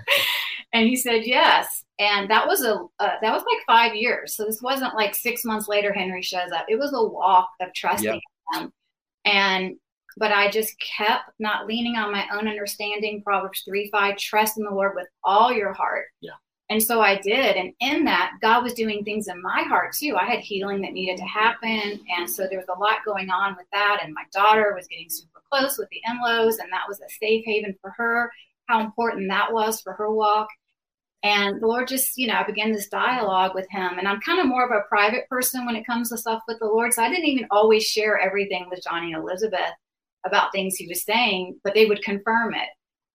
And he said, yes. And that was like 5 years. So this wasn't like 6 months later, Henry shows up. It was a walk of trusting him. But I just kept not leaning on my own understanding. Proverbs 3:5, trust in the Lord with all your heart. Yeah. And so I did. And in that, God was doing things in my heart too. I had healing that needed to happen. And so there was a lot going on with that. And my daughter was getting super close with the Enlows, and that was a safe haven for her, how important that was for her walk. And the Lord just, you know, I began this dialogue with him, and I'm kind of more of a private person when it comes to stuff with the Lord. So I didn't even always share everything with Johnny and Elizabeth about things he was saying, but they would confirm it.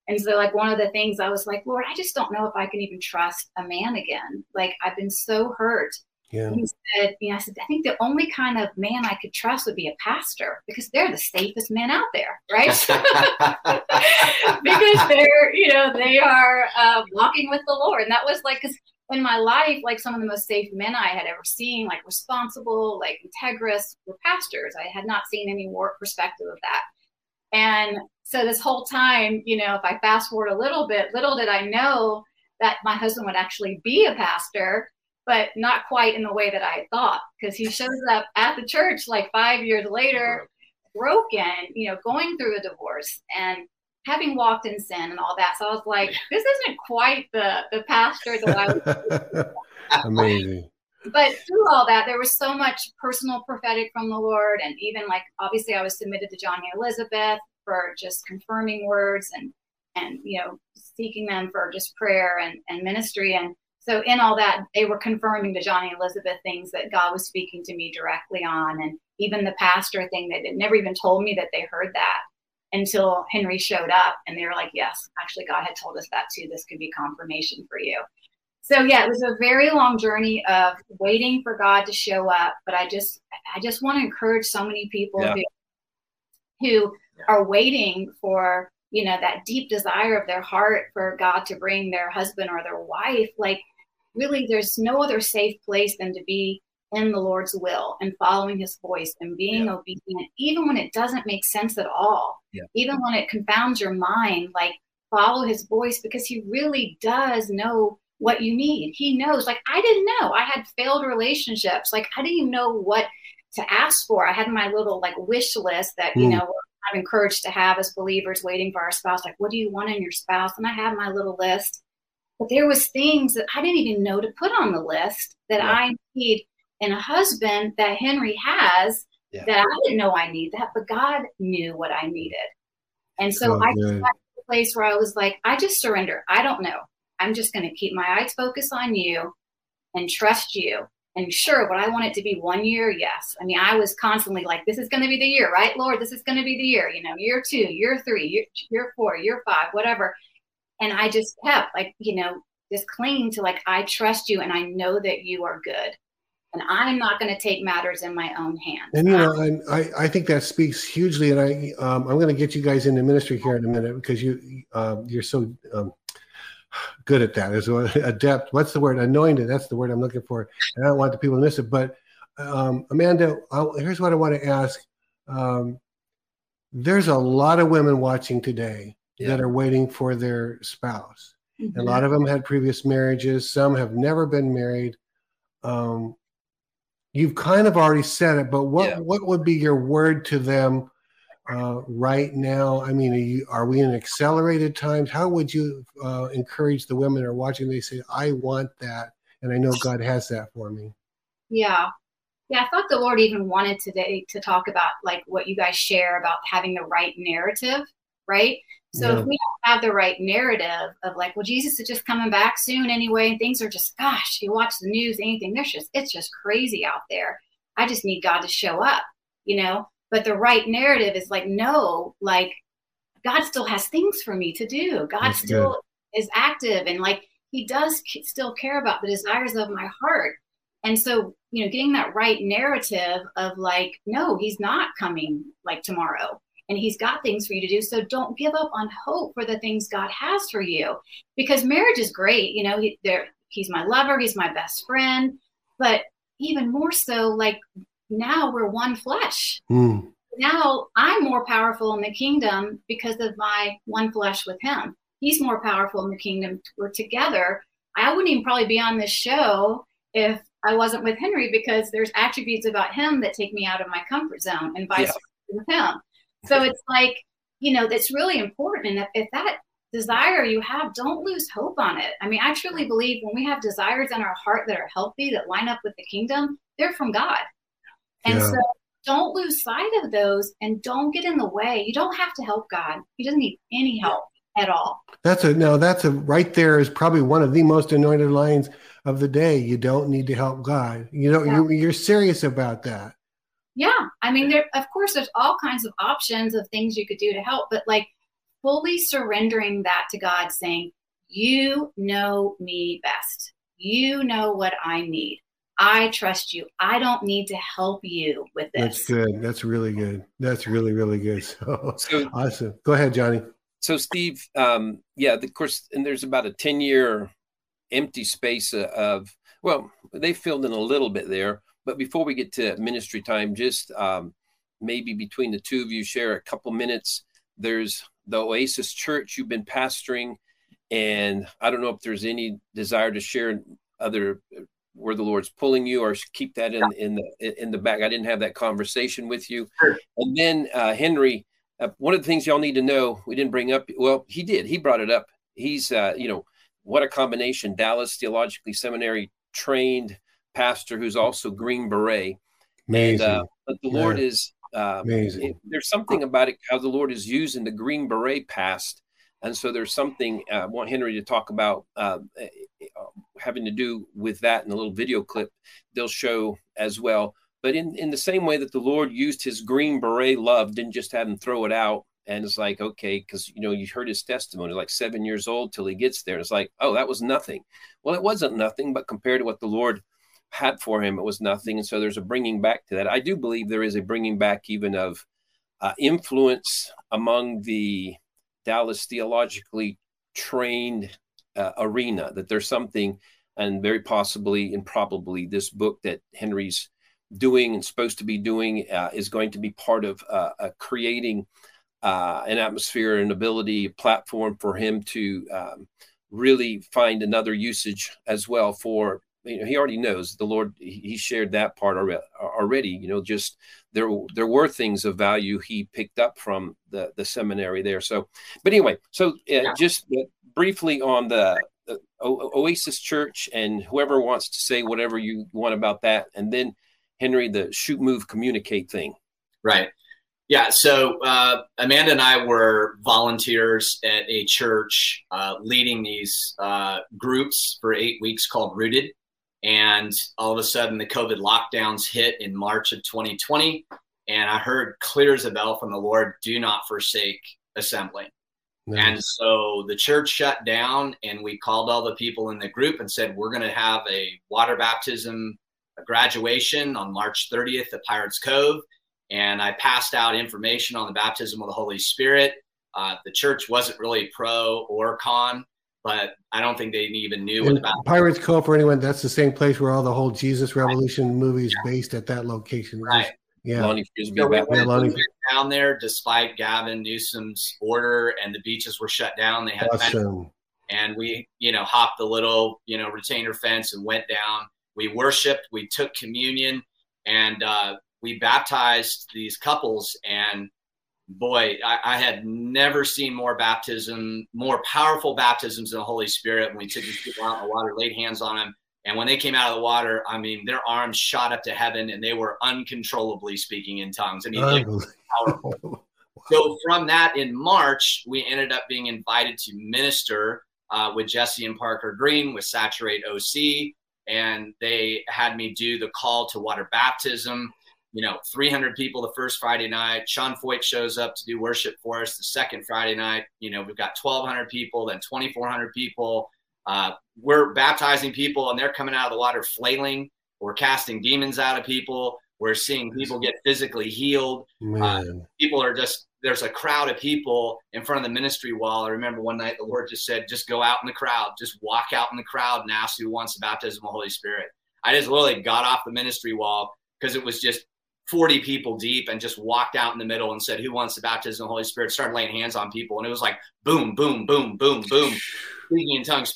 And so like one of the things I was like, Lord, I just don't know if I can even trust a man again. Like I've been so hurt. Yeah. And he said, you know, I said, I think the only kind of man I could trust would be a pastor, because they're the safest men out there, right? Because they're, you know, they are walking with the Lord. And that was like, because in my life, like some of the most safe men I had ever seen, like responsible, like integrous, were pastors. I had not seen any more perspective of that. And so this whole time, you know, if I fast forward a little bit, little did I know that my husband would actually be a pastor, but not quite in the way that I thought, because he shows up at the church like 5 years later, broken, you know, going through a divorce and having walked in sin and all that. So I was like, this isn't quite the pastor that I was. Amazing. But through all that, there was so much personal prophetic from the Lord. And even like, obviously I was submitted to Johnny and Elizabeth for just confirming words and, you know, seeking them for just prayer and ministry. And so in all that, they were confirming to Johnny and Elizabeth things that God was speaking to me directly on. And even the pastor thing, they never even told me that they heard that until Henry showed up. And they were like, yes, actually God had told us that too. This could be confirmation for you. So yeah, it was a very long journey of waiting for God to show up. But I just want to encourage so many people who are waiting for, you know, that deep desire of their heart for God to bring their husband or their wife. Like really, there's no other safe place than to be in the Lord's will and following his voice and being obedient, even when it doesn't make sense at all, even when it confounds your mind. Like follow his voice, because he really does know what you need. He knows. Like I didn't know. I had failed relationships. Like I didn't even know what to ask for. I had my little like wish list that, you know, I'm encouraged to have as believers waiting for our spouse. Like, what do you want in your spouse? And I had my little list, but there was things that I didn't even know to put on the list that I need in a husband that Henry has that I didn't know I need that, but God knew what I needed. And so I just got to a place where I was like, I just surrender. I don't know. I'm just going to keep my eyes focused on you and trust you. And sure, would I want it to be 1 year? Yes. I mean, I was constantly like, this is going to be the year, right, Lord? This is going to be the year, you know, year 2, year 3, year 4, year 5, whatever. And I just kept like, you know, just clinging to like, I trust you and I know that you are good. And I'm not going to take matters in my own hands. And, you know, and I think that speaks hugely. And I'm going to get you guys into ministry here in a minute, because you're so good at that. Is adept. What's the word? Anointed. That's the word I'm looking for. And I don't want the people to miss it. But Amanda, here's what I want to ask. There's a lot of women watching today that are waiting for their spouse. Mm-hmm. A lot of them had previous marriages. Some have never been married. You've kind of already said it, but what would be your word to them right now? I mean, are we in accelerated times? How would you encourage the women who are watching? They say, I want that, and I know God has that for me. Yeah, I thought the Lord even wanted today to talk about like what you guys share about having the right narrative right? So if we don't have the right narrative of like, well, Jesus is just coming back soon anyway, and things are just, gosh, you watch the news, anything, there's just, it's just crazy out there. I just need God to show up, you know? But the right narrative is like, no, like God still has things for me to do. God That's still good. Is active. And like, he does still care about the desires of my heart. And so, you know, getting that right narrative of like, no, he's not coming like tomorrow. And he's got things for you to do. So don't give up on hope for the things God has for you, because marriage is great. You know, he's my lover. He's my best friend. But even more so, like now we're one flesh. Mm. Now I'm more powerful in the kingdom because of my one flesh with him. He's more powerful in the kingdom. We're together. I wouldn't even probably be on this show if I wasn't with Henry, because there's attributes about him that take me out of my comfort zone and vice versa with him. So it's like, you know, that's really important. And if that desire you have, don't lose hope on it. I mean, I truly believe when we have desires in our heart that are healthy, that line up with the kingdom, they're from God. And so don't lose sight of those and don't get in the way. You don't have to help God. He doesn't need any help at all. That's right there is probably one of the most anointed lines of the day. You don't need to help God. You know, you're serious about that. Yeah. I mean, there, of course, there's all kinds of options of things you could do to help, but like fully surrendering that to God, saying, you know me best. You know what I need. I trust you. I don't need to help you with this. That's good. That's really good. That's really, really good. So awesome. Go ahead, Johnny. So Steve, of course, and there's about a 10-year empty space of, well, they filled in a little bit there. But before we get to ministry time, just maybe between the two of you share a couple minutes. There's the Oasis Church you've been pastoring, and I don't know if there's any desire to share other where the Lord's pulling you, or keep that in the back. I didn't have that conversation with you. Sure. And then Henry, one of the things y'all need to know, we didn't bring up. Well, he did. He brought it up. He's, what a combination. Dallas Theological Seminary trained pastor who's also Green Beret. Amazing. And, but the Lord is amazing. There's something about it, how the Lord is using the Green Beret past. And so there's something I want Henry to talk about having to do with that in a little video clip they'll show as well. But in the same way that the Lord used his Green Beret love, didn't just have him throw it out. And it's like, okay, because, you know, you heard his testimony, like 7 years old till he gets there. It's like, oh, that was nothing. Well, it wasn't nothing, but compared to what the Lord had for him, it was nothing. And so there's a bringing back to that. I do believe there is a bringing back even of influence among the Dallas theologically trained arena, that there's something, and very possibly and probably this book that Henry's doing and supposed to be doing is going to be part of creating an atmosphere, an ability, a platform for him to really find another usage as well for, you know, he already knows the Lord. He shared that part already. You know, just there were things of value he picked up from the seminary there. So, but anyway, just briefly on the Oasis Church, and whoever wants to say whatever you want about that, and then Henry, the shoot, move, communicate thing. Right. Yeah. So Amanda and I were volunteers at a church leading these groups for 8 weeks called Rooted. And all of a sudden, the COVID lockdowns hit in March of 2020. And I heard clear as a bell from the Lord, do not forsake assembly. Nice. And so the church shut down, and we called all the people in the group and said, we're going to have a water baptism, a graduation on March 30th at Pirates Cove. And I passed out information on the baptism of the Holy Spirit. The church wasn't really pro or con, but I don't think they even knew about Pirates Cove. For anyone, that's the same place where all the whole Jesus Revolution movie is based at that location. Right. Yeah. Lonnie Frisbee. So we went down there despite Gavin Newsom's order, and the beaches were shut down. They had and we, hopped the little, retainer fence and went down. We worshiped. We took communion, and we baptized these couples. And boy, I had never seen more powerful baptisms in the Holy Spirit. When we took these people out in the water, laid hands on them, and when they came out of the water, I mean, their arms shot up to heaven, and they were uncontrollably speaking in tongues. I mean, they were powerful. So from that, in March, we ended up being invited to minister with Jesse and Parker Green with Saturate OC. And they had me do the call to water baptism. 300 people the first Friday night. Sean Foyt shows up to do worship for us the second Friday night. We've got 1,200 people, then 2,400 people. We're baptizing people, and they're coming out of the water flailing. We're casting demons out of people. We're seeing people get physically healed. People are just, there's a crowd of people in front of the ministry wall. I remember one night the Lord just said, just go out in the crowd. Just walk out in the crowd and ask who wants the baptism of the Holy Spirit. I just literally got off the ministry wall because it was just 40 people deep, and just walked out in the middle and said, who wants the baptism of the Holy Spirit? Started laying hands on people. And it was like, boom, boom, boom, boom, boom, speaking in tongues,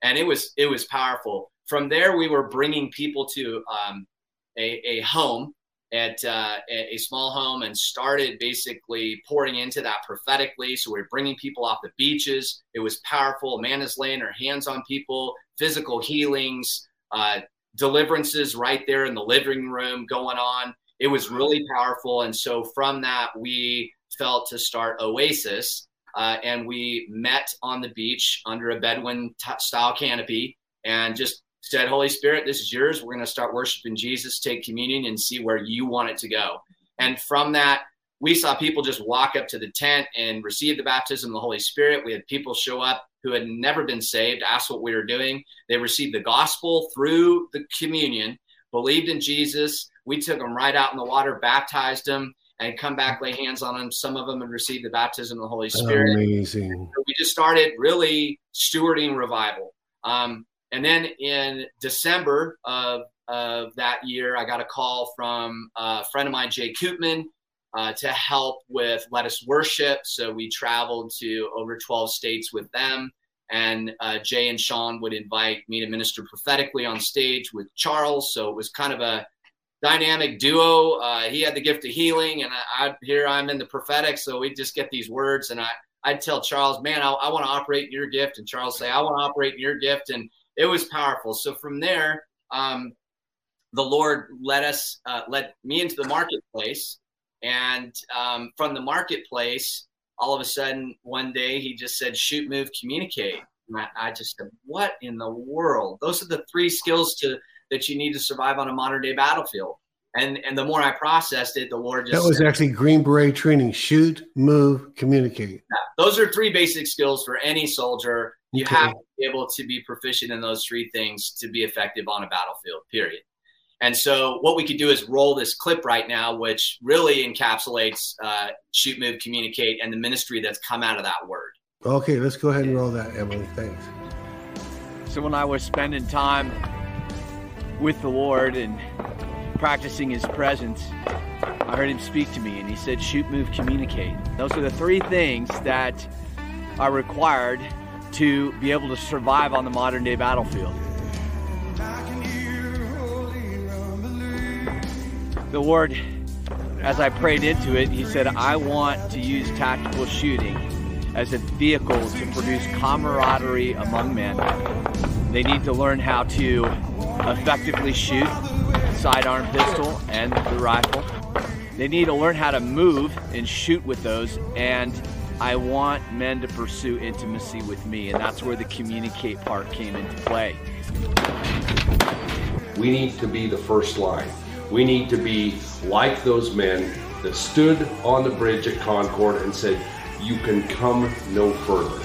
and it was powerful. From there, we were bringing people to a home, at a small home, and started basically pouring into that prophetically. So we were bringing people off the beaches. It was powerful. Amanda's laying her hands on people, physical healings, deliverances right there in the living room going on. It was really powerful. And so from that, we felt to start Oasis, and we met on the beach under a Bedouin style canopy and just said, Holy Spirit, this is yours. We're going to start worshiping Jesus, take communion, and see where you want it to go. And from that, we saw people just walk up to the tent and receive the baptism of the Holy Spirit. We had people show up who had never been saved, asked what we were doing. They received the gospel through the communion, believed in Jesus. We took them right out in the water, baptized them, and come back, lay hands on them. Some of them had received the baptism of the Holy Spirit. Amazing. So we just started really stewarding revival. And then in December of that year, I got a call from a friend of mine, Jay Koopman, to help with Let Us Worship. So we traveled to over 12 states with them. And Jay and Sean would invite me to minister prophetically on stage with Charles. So it was kind of a dynamic duo. He had the gift of healing, and I'm in the prophetic. So we just get these words. And I'd tell Charles, man, I want to operate in your gift. And Charles say, I want to operate in your gift. And it was powerful. So from there, the Lord led me into the marketplace. And from the marketplace, all of a sudden, one day, he just said, shoot, move, communicate. And I just said, what in the world? Those are the three skills that you need to survive on a modern day battlefield. And the more I processed it, the Lord just said, actually Green Beret training, shoot, move, communicate. Yeah, those are three basic skills for any soldier. You have to be able to be proficient in those three things to be effective on a battlefield, period. And so what we could do is roll this clip right now, which really encapsulates shoot, move, communicate, and the ministry that's come out of that word. Okay, let's go ahead and roll that, Emily. Thanks. So when I was spending time with the Lord and practicing his presence, I heard him speak to me, and he said, shoot, move, communicate. Those are the three things that are required to be able to survive on the modern day battlefield. The Lord, as I prayed into it, he said, I want to use tactical shooting as a vehicle to produce camaraderie among men. They need to learn how to effectively shoot sidearm pistol and the rifle. They need to learn how to move and shoot with those, and I want men to pursue intimacy with me, and that's where the communicate part came into play. We need to be the first line. We need to be like those men that stood on the bridge at Concord and said, you can come no further.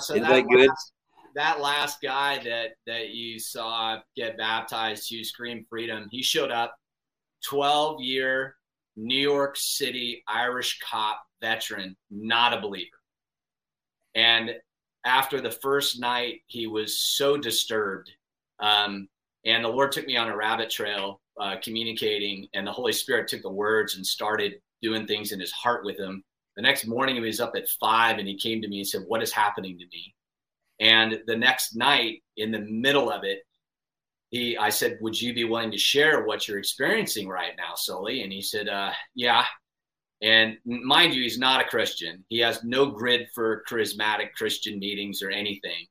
So that last guy that you saw get baptized, who screamed freedom, he showed up, 12-year New York City Irish cop veteran, not a believer. And after the first night, he was so disturbed. And the Lord took me on a rabbit trail communicating, and the Holy Spirit took the words and started doing things in his heart with him. The next morning he was up at 5 and he came to me and said, what is happening to me? And the next night in the middle of it, I said, would you be willing to share what you're experiencing right now, Sully? And he said, yeah. And mind you, he's not a Christian. He has no grid for charismatic Christian meetings or anything.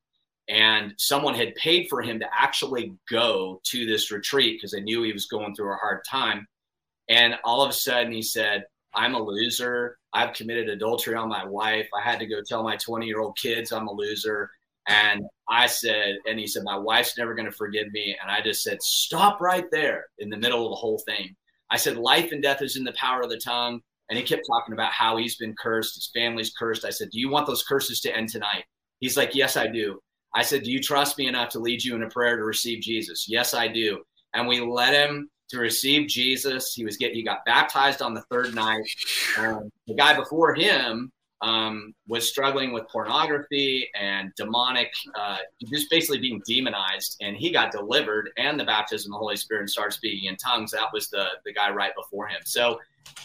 And someone had paid for him to actually go to this retreat because they knew he was going through a hard time. And all of a sudden he said, I'm a loser. I've committed adultery on my wife. I had to go tell my 20-year-old kids I'm a loser. And I said, and he said, my wife's never going to forgive me. And I just said, stop right there in the middle of the whole thing. I said, life and death is in the power of the tongue. And he kept talking about how he's been cursed. His family's cursed. I said, do you want those curses to end tonight? He's like, yes, I do. I said, do you trust me enough to lead you in a prayer to receive Jesus? Yes, I do. And we led him to receive Jesus. He got baptized on the third night. The guy before him was struggling with pornography and demonic, just basically being demonized. And he got delivered and the baptism of the Holy Spirit and started speaking in tongues. That was the guy right before him. So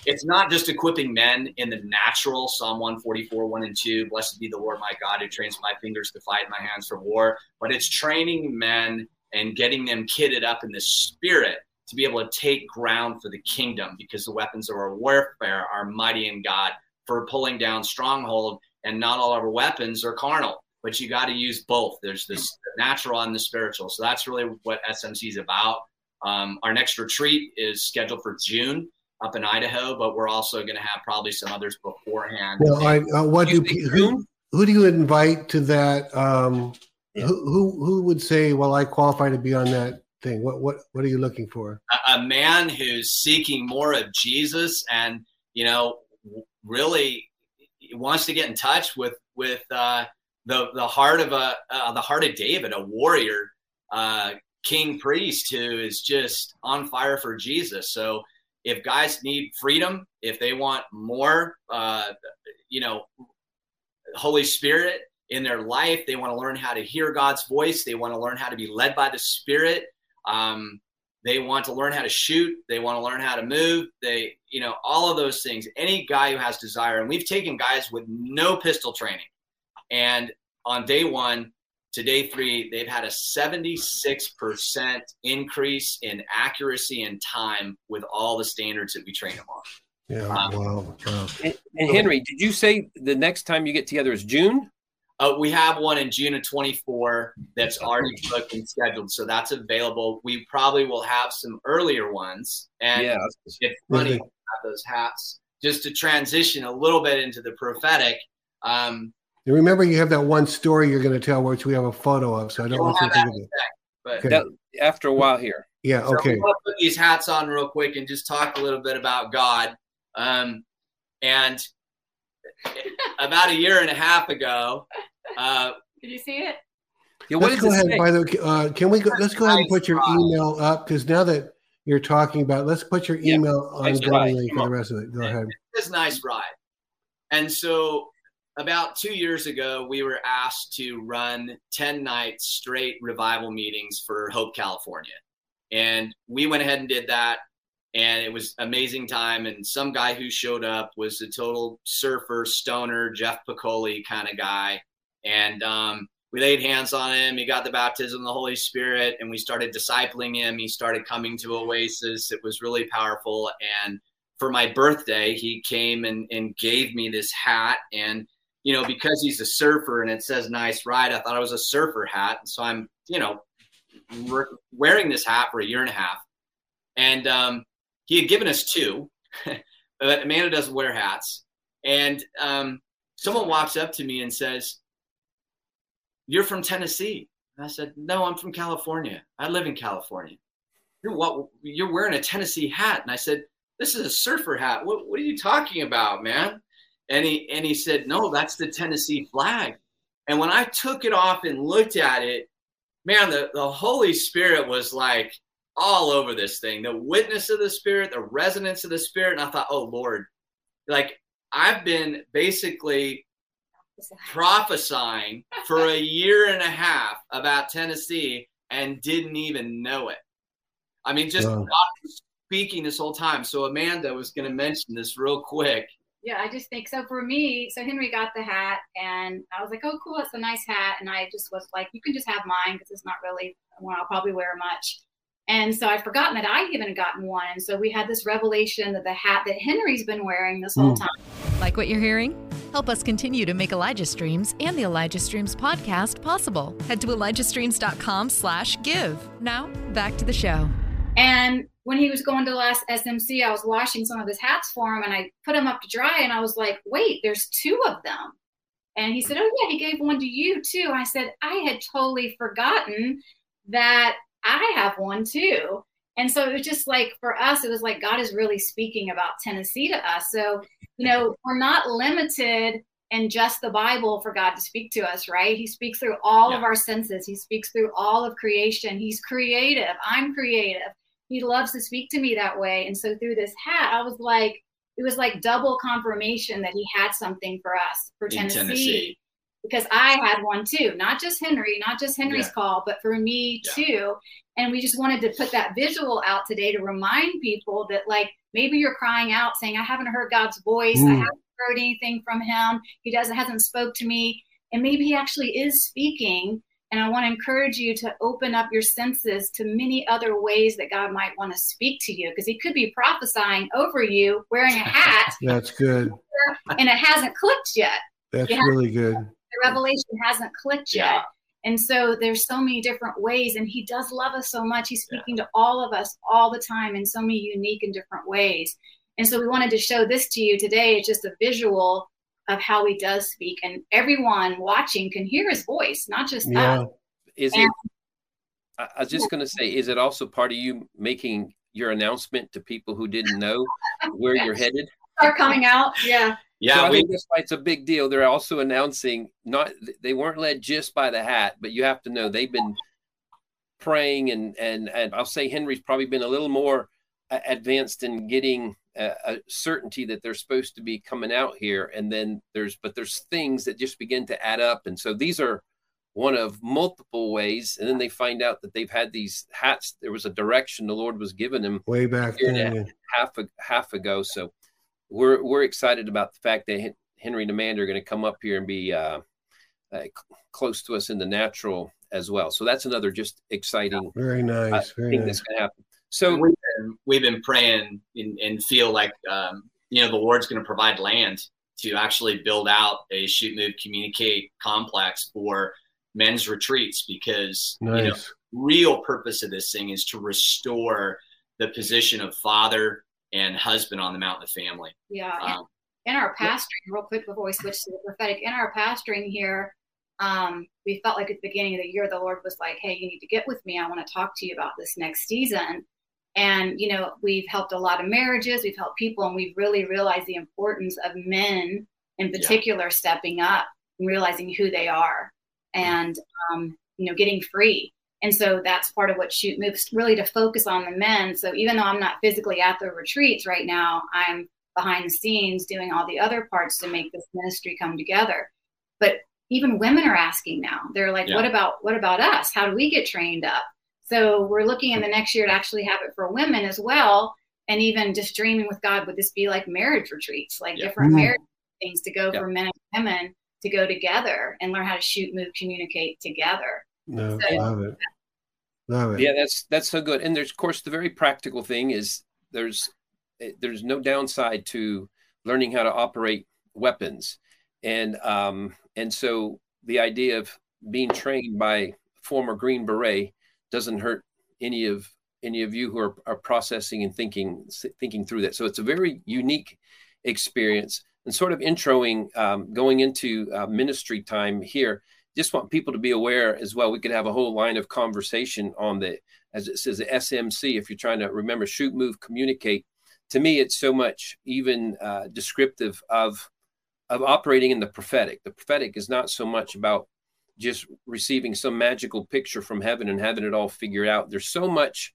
it's not just equipping men in the natural. Psalm 144, 1 and 2, blessed be the Lord, my God, who trains my fingers to fight my hands for war. But it's training men and getting them kitted up in the spirit to be able to take ground for the kingdom, because the weapons of our warfare are mighty in God for pulling down stronghold, and not all of our weapons are carnal, but you got to use both. There's this natural and the spiritual. So that's really what SMC is about. Our next retreat is scheduled for June up in Idaho, but we're also going to have probably some others beforehand. Well, who do you invite to that? Who would say, well, I qualify to be on that thing? What are you looking for? A man who's seeking more of Jesus and, really wants to get in touch with the heart of the heart of David, a warrior, king priest who is just on fire for Jesus. So if guys need freedom, if they want more, Holy Spirit in their life, they want to learn how to hear God's voice. They want to learn how to be led by the Spirit. They want to learn how to shoot. They want to learn how to move. They, all of those things. Any guy who has desire, and we've taken guys with no pistol training, and on day 1 to day 3, they've had a 76% increase in accuracy and time with all the standards that we train them on. Yeah, wow. And Henry, did you say the next time you get together is June? We have one in June of 24 that's already booked and scheduled, so that's available. We probably will have some earlier ones, and it's funny to have those hats just to transition a little bit into the prophetic. And remember, you have that one story you're going to tell, which we have a photo of, so I don't want you to think of it. After a while here. Yeah, so okay. I'm going to put these hats on real quick and just talk a little bit about God. And about a year and a half ago, did you see it? Yeah, what is it? By the way, can we go? Let's go ahead and put your email up, because now that you're talking about it, let's put your email on for the rest of it. Go ahead. It's nice ride. And so, about 2 years ago, we were asked to run 10-night straight revival meetings for Hope, California, and we went ahead and did that. And it was amazing time. And some guy who showed up was a total surfer, stoner, Jeff Piccoli kind of guy. And we laid hands on him. He got the baptism of the Holy Spirit, and we started discipling him. He started coming to Oasis. It was really powerful. And for my birthday, he came and gave me this hat. And, because he's a surfer and it says nice ride, I thought it was a surfer hat. And so I'm, wearing this hat for a year and a half. And, he had given us 2, but Amanda doesn't wear hats. And someone walks up to me and says, you're from Tennessee. And I said, no, I'm from California. I live in California. You're wearing a Tennessee hat. And I said, this is a surfer hat. What are you talking about, man? And he said, no, that's the Tennessee flag. And when I took it off and looked at it, man, the Holy Spirit was like, all over this thing, the witness of the Spirit, the resonance of the Spirit. And I thought, oh, Lord, like I've been basically prophesying for a year and a half about Tennessee and didn't even know it. I mean, just wow. speaking this whole time. So Amanda was going to mention this real quick. Yeah, I just think so for me. So Henry got the hat and I was like, oh, cool. It's a nice hat. And I just was like, you can just have mine because it's not really one I'll probably wear much. And so I'd forgotten that I'd even gotten one. And so we had this revelation that the hat that Henry's been wearing this whole time. Like what you're hearing? Help us continue to make Elijah Streams and the Elijah Streams podcast possible. Head to ElijahStreams.com/give. Now back to the show. And when he was going to last SMC, I was washing some of his hats for him and I put them up to dry and I was like, wait, there's two of them. And he said, oh yeah, he gave one to you too. I said, I had totally forgotten that I have one too. And so it was just like, for us, it was like, God is really speaking about Tennessee to us. So, you know, we're not limited in just the Bible for God to speak to us, right? He speaks through all of our senses. He speaks through all of creation. He's creative. I'm creative. He loves to speak to me that way. And so through this hat, I was like, it was like double confirmation that he had something for us for Tennessee. Because I had one too, not just Henry, not just Henry's call, but for me too. And we just wanted to put that visual out today to remind people that, like, maybe you're crying out saying, I haven't heard God's voice. I haven't heard anything from him. He hasn't spoke to me. And maybe he actually is speaking. And I want to encourage you to open up your senses to many other ways that God might want to speak to you. Because he could be prophesying over you wearing a hat. That's good. And it hasn't clicked yet. That's really good. The revelation hasn't clicked yet. And so there's so many different ways. And he does love us so much. He's speaking to all of us all the time in so many unique and different ways. And so we wanted to show this to you today. It's just a visual of how he does speak. And everyone watching can hear his voice, not just us. I was just going to say, is it also part of you making your announcement to people who didn't know where you're headed? Start coming out. Yeah, so I think that's why it's a big deal. They're also announcing, they weren't led just by the hat, but you have to know they've been praying, and I'll say Henry's probably been a little more advanced in getting a certainty that they're supposed to be coming out here. And then there's things that just begin to add up. And so these are one of multiple ways. And then they find out that they've had these hats. There was a direction the Lord was giving them way back then, half ago. So We're excited about the fact that Henry and Amanda are going to come up here and be close to us in the natural as well. So that's another just exciting thing that's going to happen. So we've been praying and feel like the Lord's going to provide land to actually build out a shoot, move, communicate complex for men's retreats, because real purpose of this thing is to restore the position of father and husband on the mountain of family. Yeah. In our pastoring, real quick before we switch to the prophetic, in our pastoring here, we felt like at the beginning of the year, the Lord was like, hey, you need to get with me. I want to talk to you about this next season. And, we've helped a lot of marriages, we've helped people, and we've really realized the importance of men in particular stepping up and realizing who they are and, getting free. And so that's part of what Shoot Moves, really to focus on the men. So even though I'm not physically at the retreats right now, I'm behind the scenes doing all the other parts to make this ministry come together. But even women are asking now. They're like, what about us? How do we get trained up? So we're looking in the next year to actually have it for women as well. And even just dreaming with God, would this be like marriage retreats, like different marriage things to go for men and women to go together and learn how to shoot, move, communicate together. No, so, love it. Yeah, that's so good. And there's, of course, the very practical thing is there's no downside to learning how to operate weapons, and so the idea of being trained by former Green Beret doesn't hurt any of you who are processing and thinking through that. So it's a very unique experience. And sort of introing going into ministry time here. Just want people to be aware as well. We could have a whole line of conversation on the, as it says, the SMC. If you're trying to remember, shoot, move, communicate. To me, it's so much even descriptive of operating in the prophetic. The prophetic is not so much about just receiving some magical picture from heaven and having it all figured out. There's so much.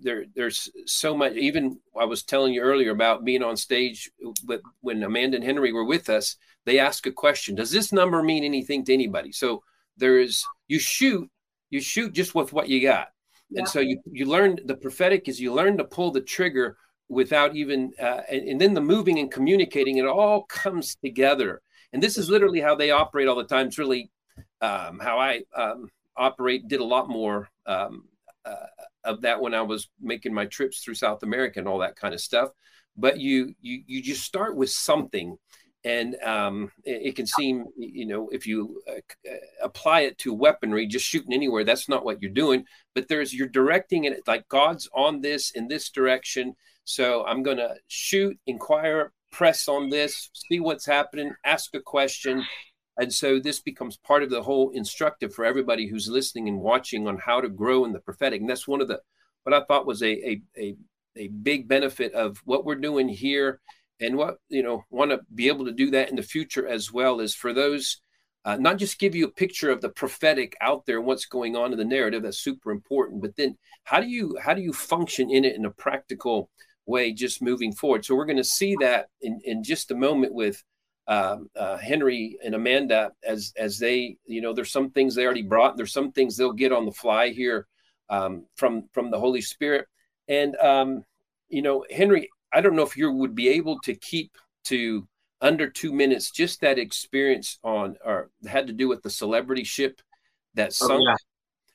There's so much. Even I was telling you earlier about being on stage, but when Amanda and Henry were with us, they ask a question. Does this number mean anything to anybody? So you shoot just with what you got. Yeah. And so you learn the prophetic is you learn to pull the trigger without even, and then the moving and communicating, it all comes together. And this is literally how they operate all the time. It's really how I operate, did a lot more of that when I was making my trips through South America and all that kind of stuff. But you just start with something. And it can seem, you know, if you apply it to weaponry, just shooting anywhere, that's not what you're doing. But you're directing it like God's on this in this direction. So I'm going to shoot, inquire, press on this, see what's happening, ask a question. And so this becomes part of the whole instructive for everybody who's listening and watching on how to grow in the prophetic. And that's one of what I thought was a big benefit of what we're doing here. And what, you know, want to be able to do that in the future as well is for those, not just give you a picture of the prophetic out there, what's going on in the narrative. That's super important. But then how do you function in it in a practical way, just moving forward? So we're going to see that in just a moment with Henry and Amanda as they, you know, there's some things they already brought. There's some things they'll get on the fly here from the Holy Spirit. And, you know, Henry, I don't know if you would be able to keep to under 2 minutes, just that experience on, or had to do with the celebrity ship that sunk. Oh,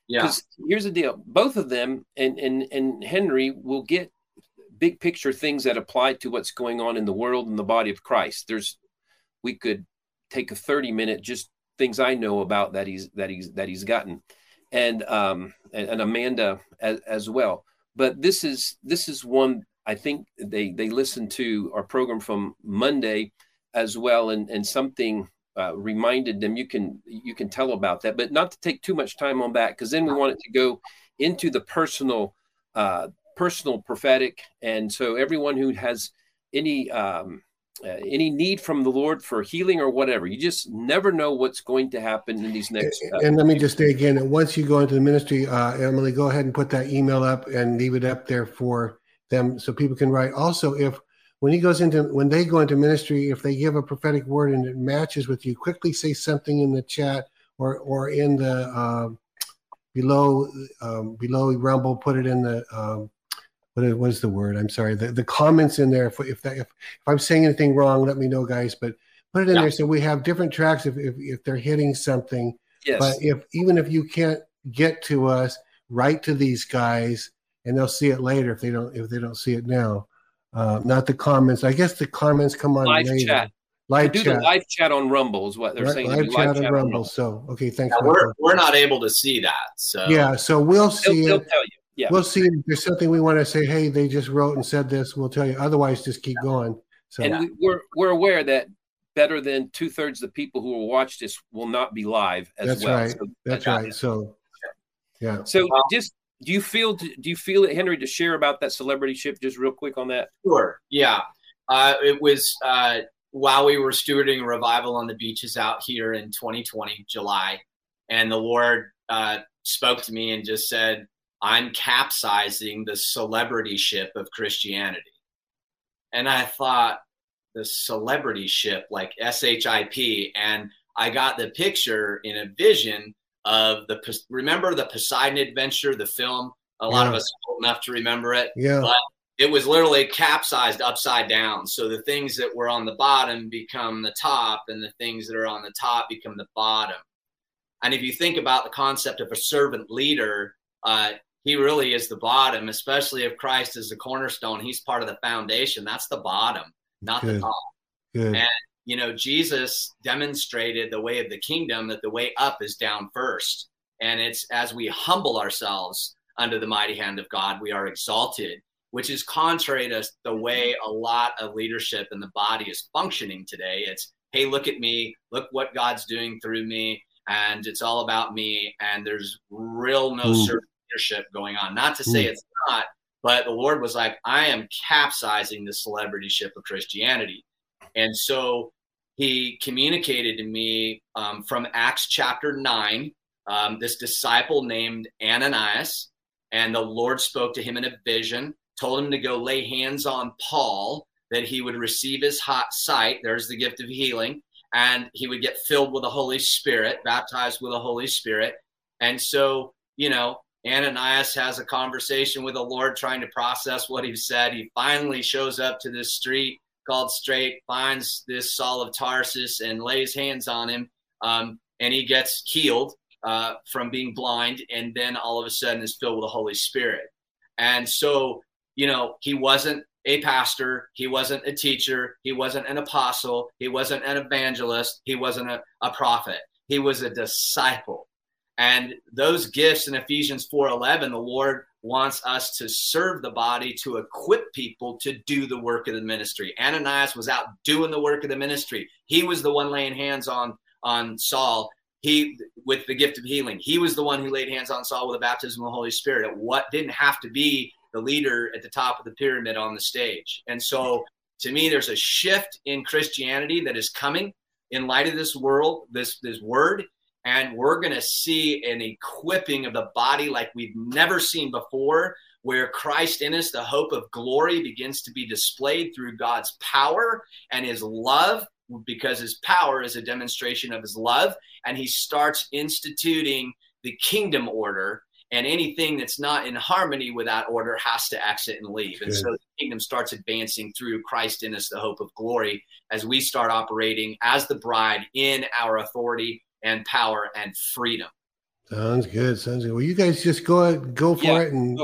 yeah. Because here's the deal. Both of them and Henry will get big picture things that apply to what's going on in the world and the body of Christ. We could take a 30-minute, just things I know about that he's gotten. And Amanda as well. But this is one, I think they listened to our program from Monday as well, and something reminded them. You can tell about that, but not to take too much time on that, because then we wanted to go into the personal prophetic. And so everyone who has any need from the Lord for healing or whatever, you just never know what's going to happen in these next. And let me just say again, that once you go into the ministry, Emily, go ahead and put that email up and leave it up there for them so people can write. Also, if when they go into ministry, if they give a prophetic word and it matches with you, quickly say something in the chat or in the below Rumble. Put it in the what is the word? I'm sorry, the comments in there. If I'm saying anything wrong, let me know, guys. But put it in there so we have different tracks if they're hitting something. Yes. But even if you can't get to us, write to these guys. And they'll see it later if they don't see it now. Not the comments. I guess the comments come on live later. Chat. The live chat on Rumble is what they're saying. Live chat on Rumble. So okay, thanks. Yeah, we're not able to see that. So yeah, so we'll see. They'll tell you. Yeah, we'll see if there's something we want to say. Hey, they just wrote and said this. We'll tell you. Otherwise, just keep going. So and we're aware that better than 2/3 of the people who will watch this will not be live as well. That's right. So that's right. So yeah. So just. Do you feel it, Henry, to share about that celebrity ship just real quick on that? Sure. Yeah. It was while we were stewarding a revival on the beaches out here in 2020, July, and the Lord spoke to me and just said, I'm capsizing the celebrity ship of Christianity. And I thought, the celebrity ship, like SHIP. And I got the picture in a vision of remember the Poseidon Adventure, the film? A lot of us are old enough to remember it. Yeah. But it was literally capsized upside down. So the things that were on the bottom become the top, and the things that are on the top become the bottom. And if you think about the concept of a servant leader, he really is the bottom, especially if Christ is the cornerstone. He's part of the foundation. That's the bottom, not the top. Good. And you know, Jesus demonstrated the way of the kingdom, that the way up is down first. And it's as we humble ourselves under the mighty hand of God, we are exalted, which is contrary to the way a lot of leadership in the body is functioning today. It's, hey, look at me, look what God's doing through me. And it's all about me. And there's real no servant leadership going on. Not to say it's not, but the Lord was like, I am capsizing the celebrity ship of Christianity. And so he communicated to me from Acts chapter 9, this disciple named Ananias, and the Lord spoke to him in a vision, told him to go lay hands on Paul, that he would receive his sight. There's the gift of healing. And he would get filled with the Holy Spirit, baptized with the Holy Spirit. And so, you know, Ananias has a conversation with the Lord, trying to process what he's said. He finally shows up to this street called Straight, finds this Saul of Tarsus and lays hands on him. And he gets healed from being blind. And then all of a sudden is filled with the Holy Spirit. And so, you know, he wasn't a pastor. He wasn't a teacher. He wasn't an apostle. He wasn't an evangelist. He wasn't a prophet. He was a disciple. And those gifts in Ephesians 4:11, the Lord wants us to serve the body, to equip people to do the work of the ministry. Ananias was out doing the work of the ministry. He was the one laying hands on Saul with the gift of healing. He was the one who laid hands on Saul with the baptism of the Holy Spirit. What didn't have to be the leader at the top of the pyramid on the stage. And so to me, there's a shift in Christianity that is coming in light of this world, this word. And we're going to see an equipping of the body like we've never seen before, where Christ in us, the hope of glory, begins to be displayed through God's power and his love, because his power is a demonstration of his love. And he starts instituting the kingdom order, and anything that's not in harmony with that order has to exit and leave. And so the kingdom starts advancing through Christ in us, the hope of glory, as we start operating as the bride in our authority and power and freedom. Sounds good. Sounds good. Well, you guys just go for it. And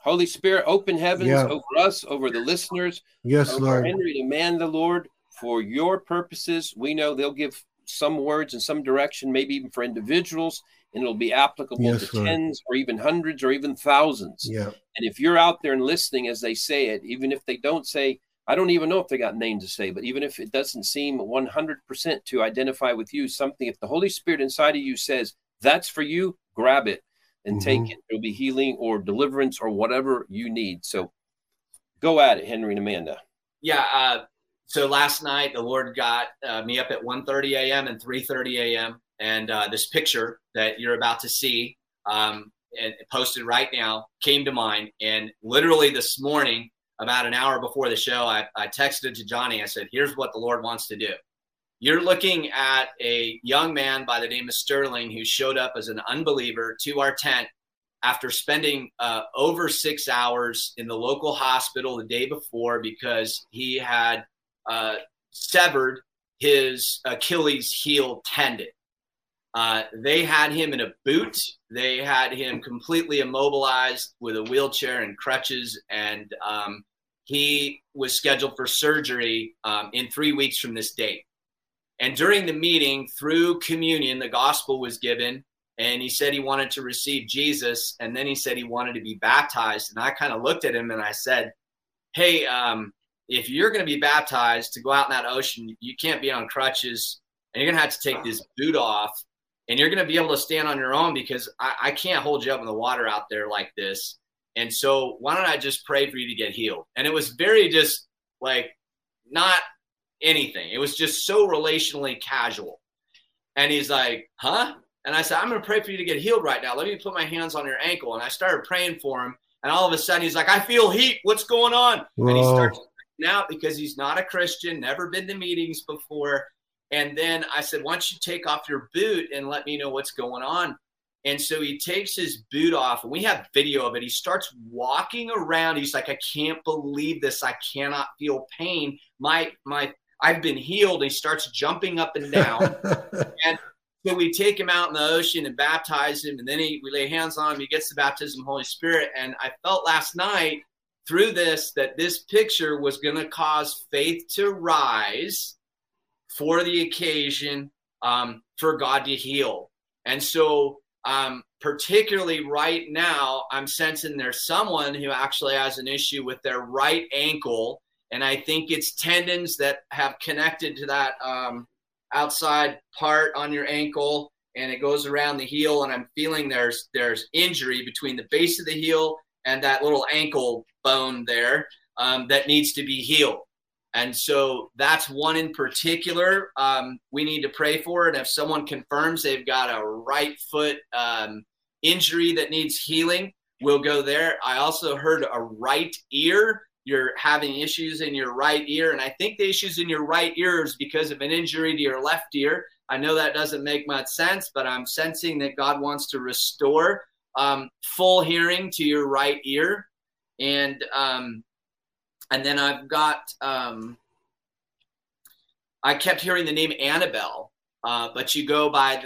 Holy Spirit, open heavens over us, over the listeners. Yes, over Lord. Henry, demand the Lord for your purposes. We know they'll give some words and some direction, maybe even for individuals, and it'll be applicable to Lord. Tens or even hundreds or even thousands. Yeah. And if you're out there and listening as they say it, even if they don't say, I don't even know if they got names to say, but even if it doesn't seem 100% to identify with you, something, if the Holy Spirit inside of you says, that's for you, grab it and take it. It'll be healing or deliverance or whatever you need. So go at it, Henry and Amanda. Yeah. So last night, the Lord got me up at 1:30 a.m. and 3:30 a.m. And this picture that you're about to see and posted right now came to mind. And literally this morning, about an hour before the show, I texted to Johnny. I said, here's what the Lord wants to do. You're looking at a young man by the name of Sterling who showed up as an unbeliever to our tent after spending over 6 hours in the local hospital the day before because he had severed his Achilles heel tendon. They had him in a boot. They had him completely immobilized with a wheelchair and crutches. And he was scheduled for surgery in 3 weeks from this date. And during the meeting, through communion, the gospel was given. And he said he wanted to receive Jesus. And then he said he wanted to be baptized. And I kind of looked at him and I said, hey, if you're going to be baptized to go out in that ocean, you can't be on crutches. And you're going to have to take this boot off. And you're going to be able to stand on your own because I can't hold you up in the water out there like this. And so why don't I just pray for you to get healed? And it was very just like not anything. It was just so relationally casual. And he's like, huh? And I said, I'm going to pray for you to get healed right now. Let me put my hands on your ankle. And I started praying for him. And all of a sudden he's like, I feel heat. What's going on? Whoa. And he starts freaking out because he's not a Christian, never been to meetings before. And then I said, why don't you take off your boot and let me know what's going on? And so he takes his boot off, and we have video of it. He starts walking around. He's like, I can't believe this. I cannot feel pain. I've been healed. He starts jumping up and down. And so we take him out in the ocean and baptize him. And then we lay hands on him. He gets the baptism of the Holy Spirit. And I felt last night through this, that this picture was going to cause faith to rise for the occasion, for God to heal. And so particularly right now, I'm sensing there's someone who actually has an issue with their right ankle. And I think it's tendons that have connected to that outside part on your ankle, and it goes around the heel. And I'm feeling there's injury between the base of the heel and that little ankle bone there that needs to be healed. And so that's one in particular we need to pray for. And if someone confirms they've got a right foot injury that needs healing, we'll go there. I also heard a right ear. You're having issues in your right ear. And I think the issues in your right ear is because of an injury to your left ear. I know that doesn't make much sense, but I'm sensing that God wants to restore full hearing to your right ear. And then I've got, I kept hearing the name Annabelle, but you go by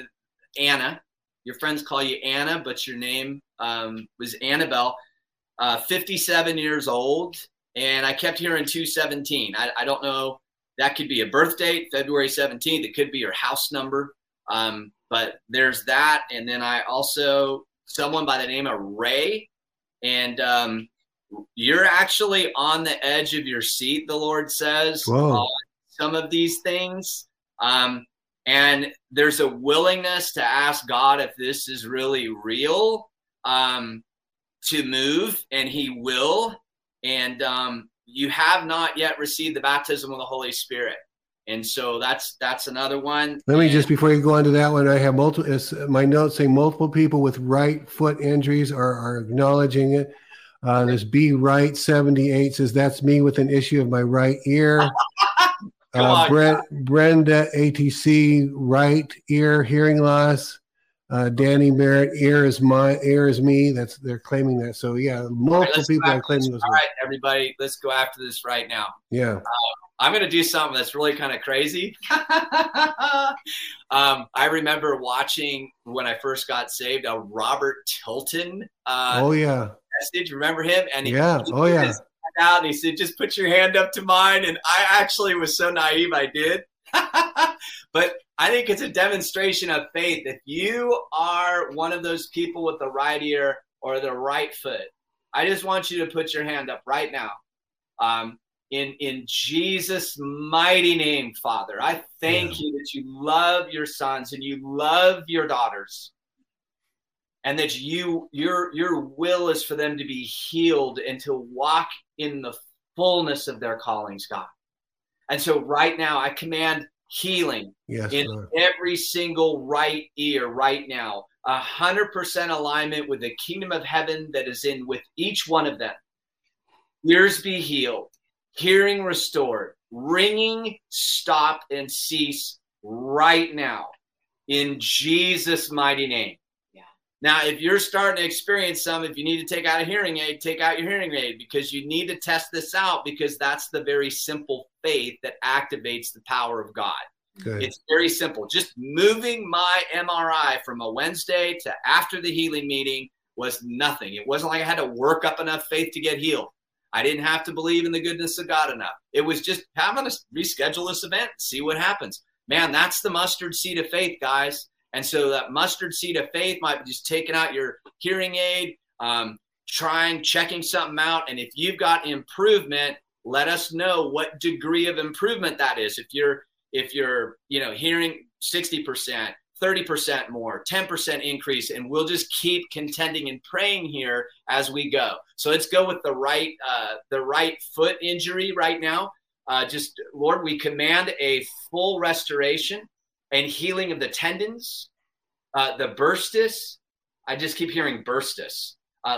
Anna. Your friends call you Anna, but your name was Annabelle, 57 years old. And I kept hearing 217. I don't know. That could be a birth date, February 17th. It could be your house number. But there's that. And then I also, someone by the name of Ray. And you're actually on the edge of your seat, the Lord says, on some of these things. And there's a willingness to ask God if this is really real, to move, and he will. And you have not yet received the baptism of the Holy Spirit. And so that's another one. Let me just, before you go on to that one, I have multiple, my notes saying multiple people with right foot injuries are acknowledging it. This B Right 78 says, that's me with an issue of my right ear. Brenda ATC, right ear hearing loss. Danny Merritt, ear is me. That's, they're claiming that. So yeah, multiple people are claiming those. All right, everybody, let's go after this right now. Yeah. I'm going to do something that's really kind of crazy. I remember watching when I first got saved, a Robert Tilton. Message. Remember him? And he his hand out and he said, just put your hand up to mine. And I actually was so naive. I did. But I think it's a demonstration of faith. If you are one of those people with the right ear or the right foot, I just want you to put your hand up right now. In Jesus' mighty name, Father, I thank you that you love your sons and you love your daughters, and that your will is for them to be healed and to walk in the fullness of their callings, God. And so right now, I command healing in every single right ear right now, 100% alignment with the kingdom of heaven that is in with each one of them. Ears be healed, hearing restored, ringing stop and cease right now in Jesus' mighty name. Now, if you're starting to experience some, if you need to take out a hearing aid, take out your hearing aid, because you need to test this out, because that's the very simple faith that activates the power of God. Good. It's very simple. Just moving my MRI from a Wednesday to after the healing meeting was nothing. It wasn't like I had to work up enough faith to get healed. I didn't have to believe in the goodness of God enough. It was just, I'm going to reschedule this event and see what happens. Man, that's the mustard seed of faith, guys. And so that mustard seed of faith might be just taking out your hearing aid, checking something out. And if you've got improvement, let us know what degree of improvement that is. If you're, hearing 60%, 30% more, 10% increase, and we'll just keep contending and praying here as we go. So let's go with the right foot injury right now. Just Lord, we command a full restoration and healing of the tendons, the burstis. I just keep hearing burstis.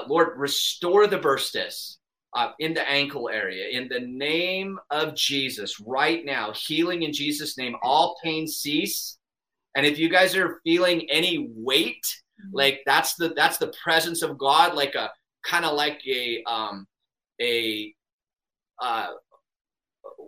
Lord, restore the burstis in the ankle area. In the name of Jesus, right now, healing in Jesus' name, all pain cease. And if you guys are feeling any weight, like that's the presence of God, like a kind of like a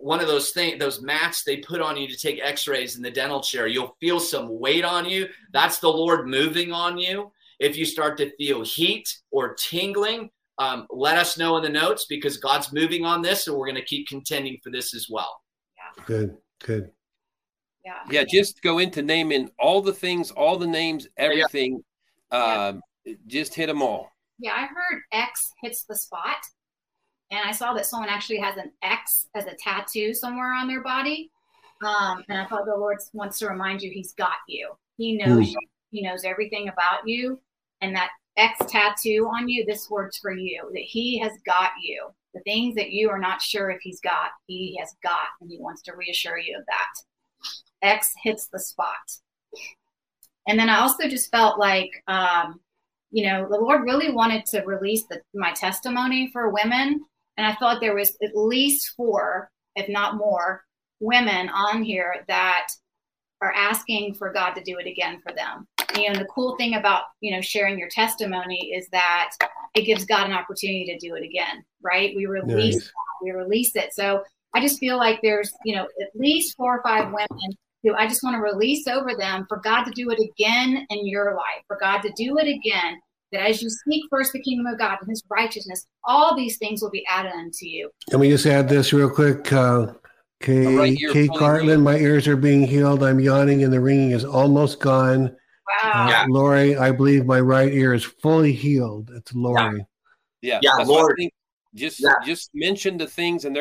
one of those things, those mats they put on you to take x-rays in the dental chair, you'll feel some weight on you. That's the Lord moving on you. If you start to feel heat or tingling, let us know in the notes, because God's moving on this, and we're going to keep contending for this as well. Yeah. Good. Yeah. Yeah. Just go into naming all the things, all the names, everything. Yeah. Just hit them all. Yeah. I heard X hits the spot. And I saw that someone actually has an X as a tattoo somewhere on their body. And I thought the Lord wants to remind you, he's got you. He knows you. He knows everything about you. And that X tattoo on you, this word's for you, that he has got you. The things that you are not sure if he's got, he has got. And he wants to reassure you of that. X hits the spot. And then I also just felt like, the Lord really wanted to release my testimony for women. And I thought there was at least 4, if not more, women on here that are asking for God to do it again for them. And the cool thing about, sharing your testimony is that it gives God an opportunity to do it again, right? We release that, we release it. So I just feel like there's, at least 4 or 5 women who I just want to release over them for God to do it again in your life, for God to do it again, that as you seek first the kingdom of God and his righteousness, all these things will be added unto you. Can we just add this real quick? Kay Cartland, my ears are being healed. I'm yawning and the ringing is almost gone. Wow. Lori, I believe my right ear is fully healed. It's Lori. Yeah, Lori. Just mention the things and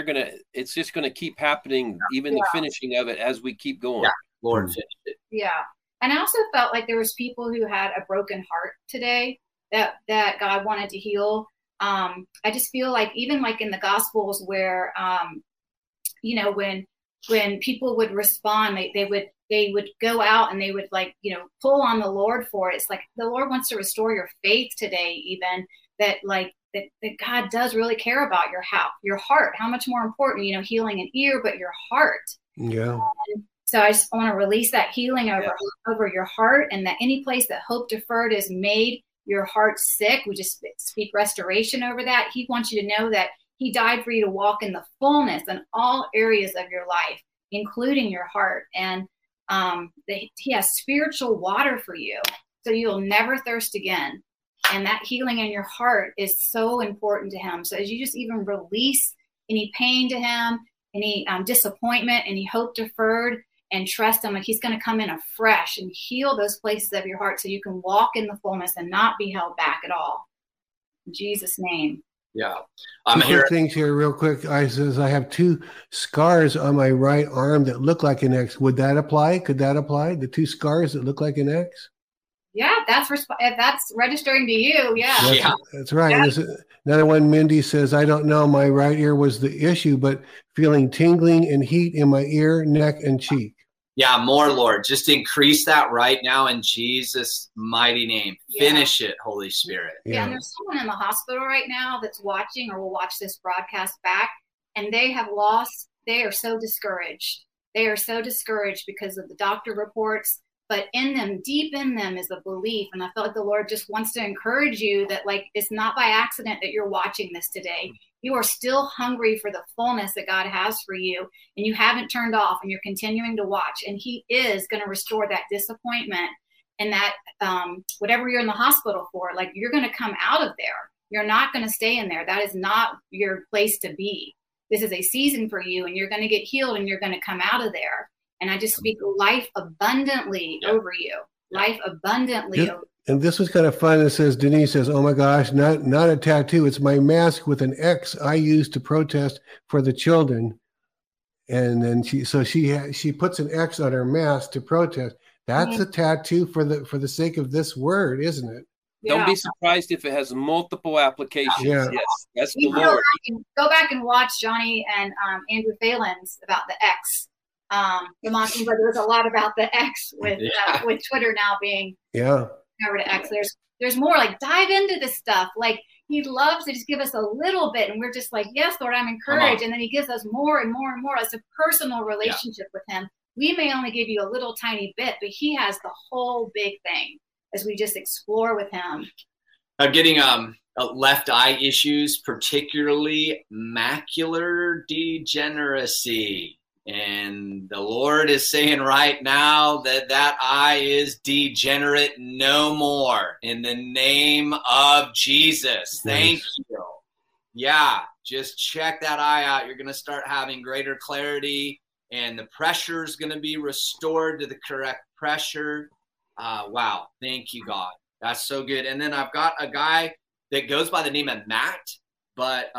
it's just going to keep happening, even the finishing of it as we keep going. Yeah, Lord. Yeah. And I also felt like there was people who had a broken heart today that God wanted to heal. I just feel like even like in the Gospels where, when people would respond, they would go out and they would pull on the Lord for it. It's like the Lord wants to restore your faith today, even that God does really care about your heart. How much more important, healing an ear, but your heart. Yeah. So I just want to release that healing over your heart, and that any place that hope deferred is made your heart sick, we just speak restoration over that. He wants you to know that he died for you to walk in the fullness in all areas of your life, including your heart. And he has spiritual water for you, so you'll never thirst again. And that healing in your heart is so important to him. So as you just even release any pain to him, any disappointment, any hope deferred, and trust him, like he's going to come in afresh and heal those places of your heart so you can walk in the fullness and not be held back at all. In Jesus' name. Yeah. Two things here real quick. I says I have 2 scars on my right arm that look like an X. Would that apply? Could that apply? The 2 scars that look like an X? Yeah, that's registering to you. Yeah. That's right. Yeah. Another one, Mindy says, I don't know, my right ear was the issue, but feeling tingling and heat in my ear, neck, and cheek. Yeah, more, Lord. Just increase that right now in Jesus' mighty name. Yeah. Finish it, Holy Spirit. Yeah, yeah, and there's someone in the hospital right now that's watching or will watch this broadcast back, and they are so discouraged. They are so discouraged because of the doctor reports, but in them, deep in them is the belief. And I felt like the Lord just wants to encourage you that it's not by accident that you're watching this today. You are still hungry for the fullness that God has for you, and you haven't turned off, and you're continuing to watch. And he is going to restore that disappointment and that whatever you're in the hospital for, you're going to come out of there. You're not going to stay in there. That is not your place to be. This is a season for you, and you're going to get healed, and you're going to come out of there. And I just speak life abundantly over you. Life abundantly over you. And this was kind of fun. It says, Denise says, oh my gosh, not a tattoo. It's my mask with an X I used to protest for the children. And then she puts an X on her mask to protest. That's a tattoo for the sake of this word, isn't it? Yeah. Don't be surprised if it has multiple applications. Yeah. Yes, that's the Lord. Go back and watch Johnny and Andrew Phelan's about the X. But there was a lot about the X with Twitter now being over to X. There's more, dive into this stuff. He loves to just give us a little bit, and we're just yes, Lord, I'm encouraged. And then he gives us more and more and more. It's a personal relationship with him. We may only give you a little tiny bit, but he has the whole big thing as we just explore with him. I'm getting left eye issues, particularly macular degeneracy. And the Lord is saying right now that eye is degenerate no more in the name of Jesus. Thank you. Yeah, just check that eye out. You're going to start having greater clarity, and the pressure is going to be restored to the correct pressure. Wow. Thank you, God. That's so good. And then I've got a guy that goes by the name of Matt, but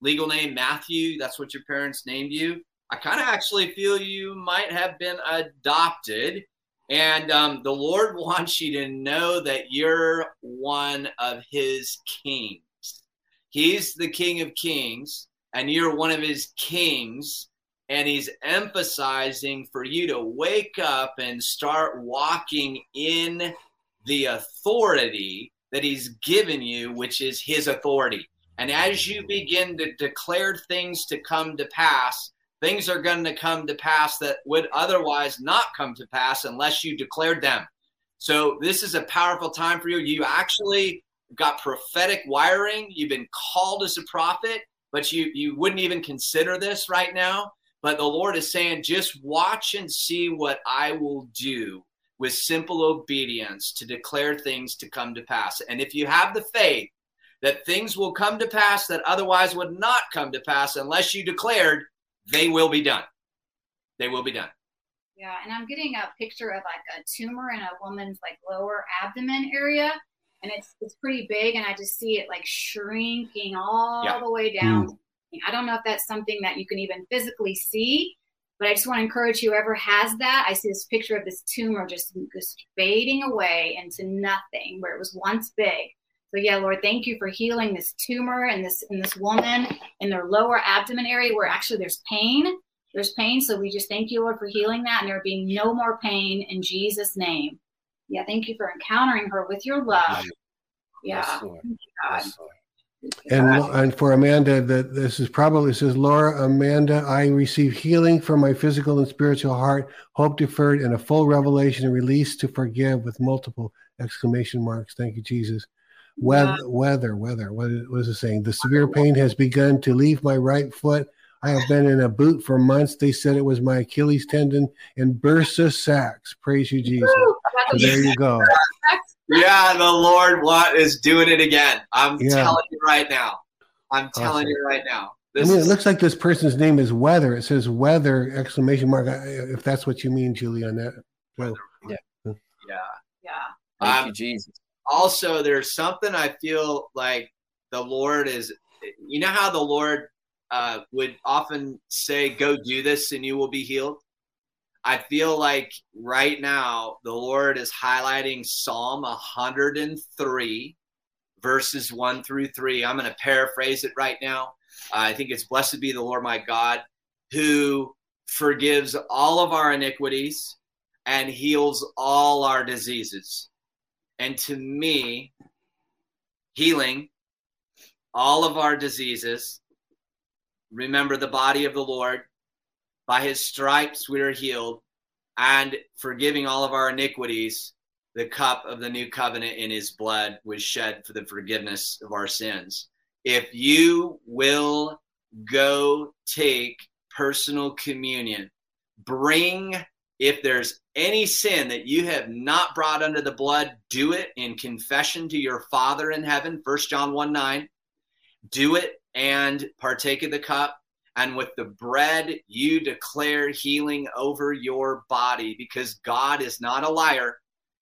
legal name Matthew. That's what your parents named you. I kind of actually feel you might have been adopted, and the Lord wants you to know that you're one of his kings. He's the King of Kings, and you're one of his kings, and he's emphasizing for you to wake up and start walking in the authority that he's given you, which is his authority. And as you begin to declare things to come to pass, things are going to come to pass that would otherwise not come to pass unless you declared them. So this is a powerful time for you. You actually got prophetic wiring. You've been called as a prophet, but you wouldn't even consider this right now. But the Lord is saying, just watch and see what I will do with simple obedience to declare things to come to pass. And if you have the faith that things will come to pass that otherwise would not come to pass unless you declared, they will be done. They will be done. Yeah, and I'm getting a picture of like a tumor in a woman's like lower abdomen area, and it's pretty big, and I just see it like shrinking all the way down. I don't know if that's something that you can even physically see, but I just want to encourage whoever has that. I see this picture of this tumor just fading away into nothing where it was once big. So yeah, Lord, thank you for healing this tumor and this woman in their lower abdomen area where actually there's pain. There's pain. So we just thank you, Lord, for healing that and there being no more pain in Jesus' name. Yeah, thank you for encountering her with your love. Yeah. Yes, Lord. God. Yes, Lord. And for Amanda, this is probably, says, Laura, Amanda, I receive healing from my physical and spiritual heart, hope deferred, and a full revelation and release to forgive with multiple exclamation marks. Thank you, Jesus. Weather. What is it saying? The severe pain has begun to leave my right foot. I have been in a boot for months. They said it was my Achilles tendon and bursa sacs. Praise you, Jesus. So there you go. Yeah, the Lord is doing it again. I'm telling you right now. It looks like this person's name is Weather. It says Weather, exclamation mark, if that's what you mean, Julie, on that. Well, yeah. Thank you, Jesus. Also, there's something I feel like the Lord is, you know how the Lord would often say, go do this and you will be healed? I feel like right now the Lord is highlighting Psalm 103, verses 1-3. I'm going to paraphrase it right now. I think it's blessed be the Lord my God, who forgives all of our iniquities and heals all our diseases. And to me, healing all of our diseases, remember the body of the Lord, by his stripes we are healed, and forgiving all of our iniquities, the cup of the new covenant in his blood was shed for the forgiveness of our sins. If you will go take personal communion, bring, if there's any sin that you have not brought under the blood, do it in confession to your Father in heaven, 1 John 1:9. Do it and partake of the cup. And with the bread, you declare healing over your body, because God is not a liar,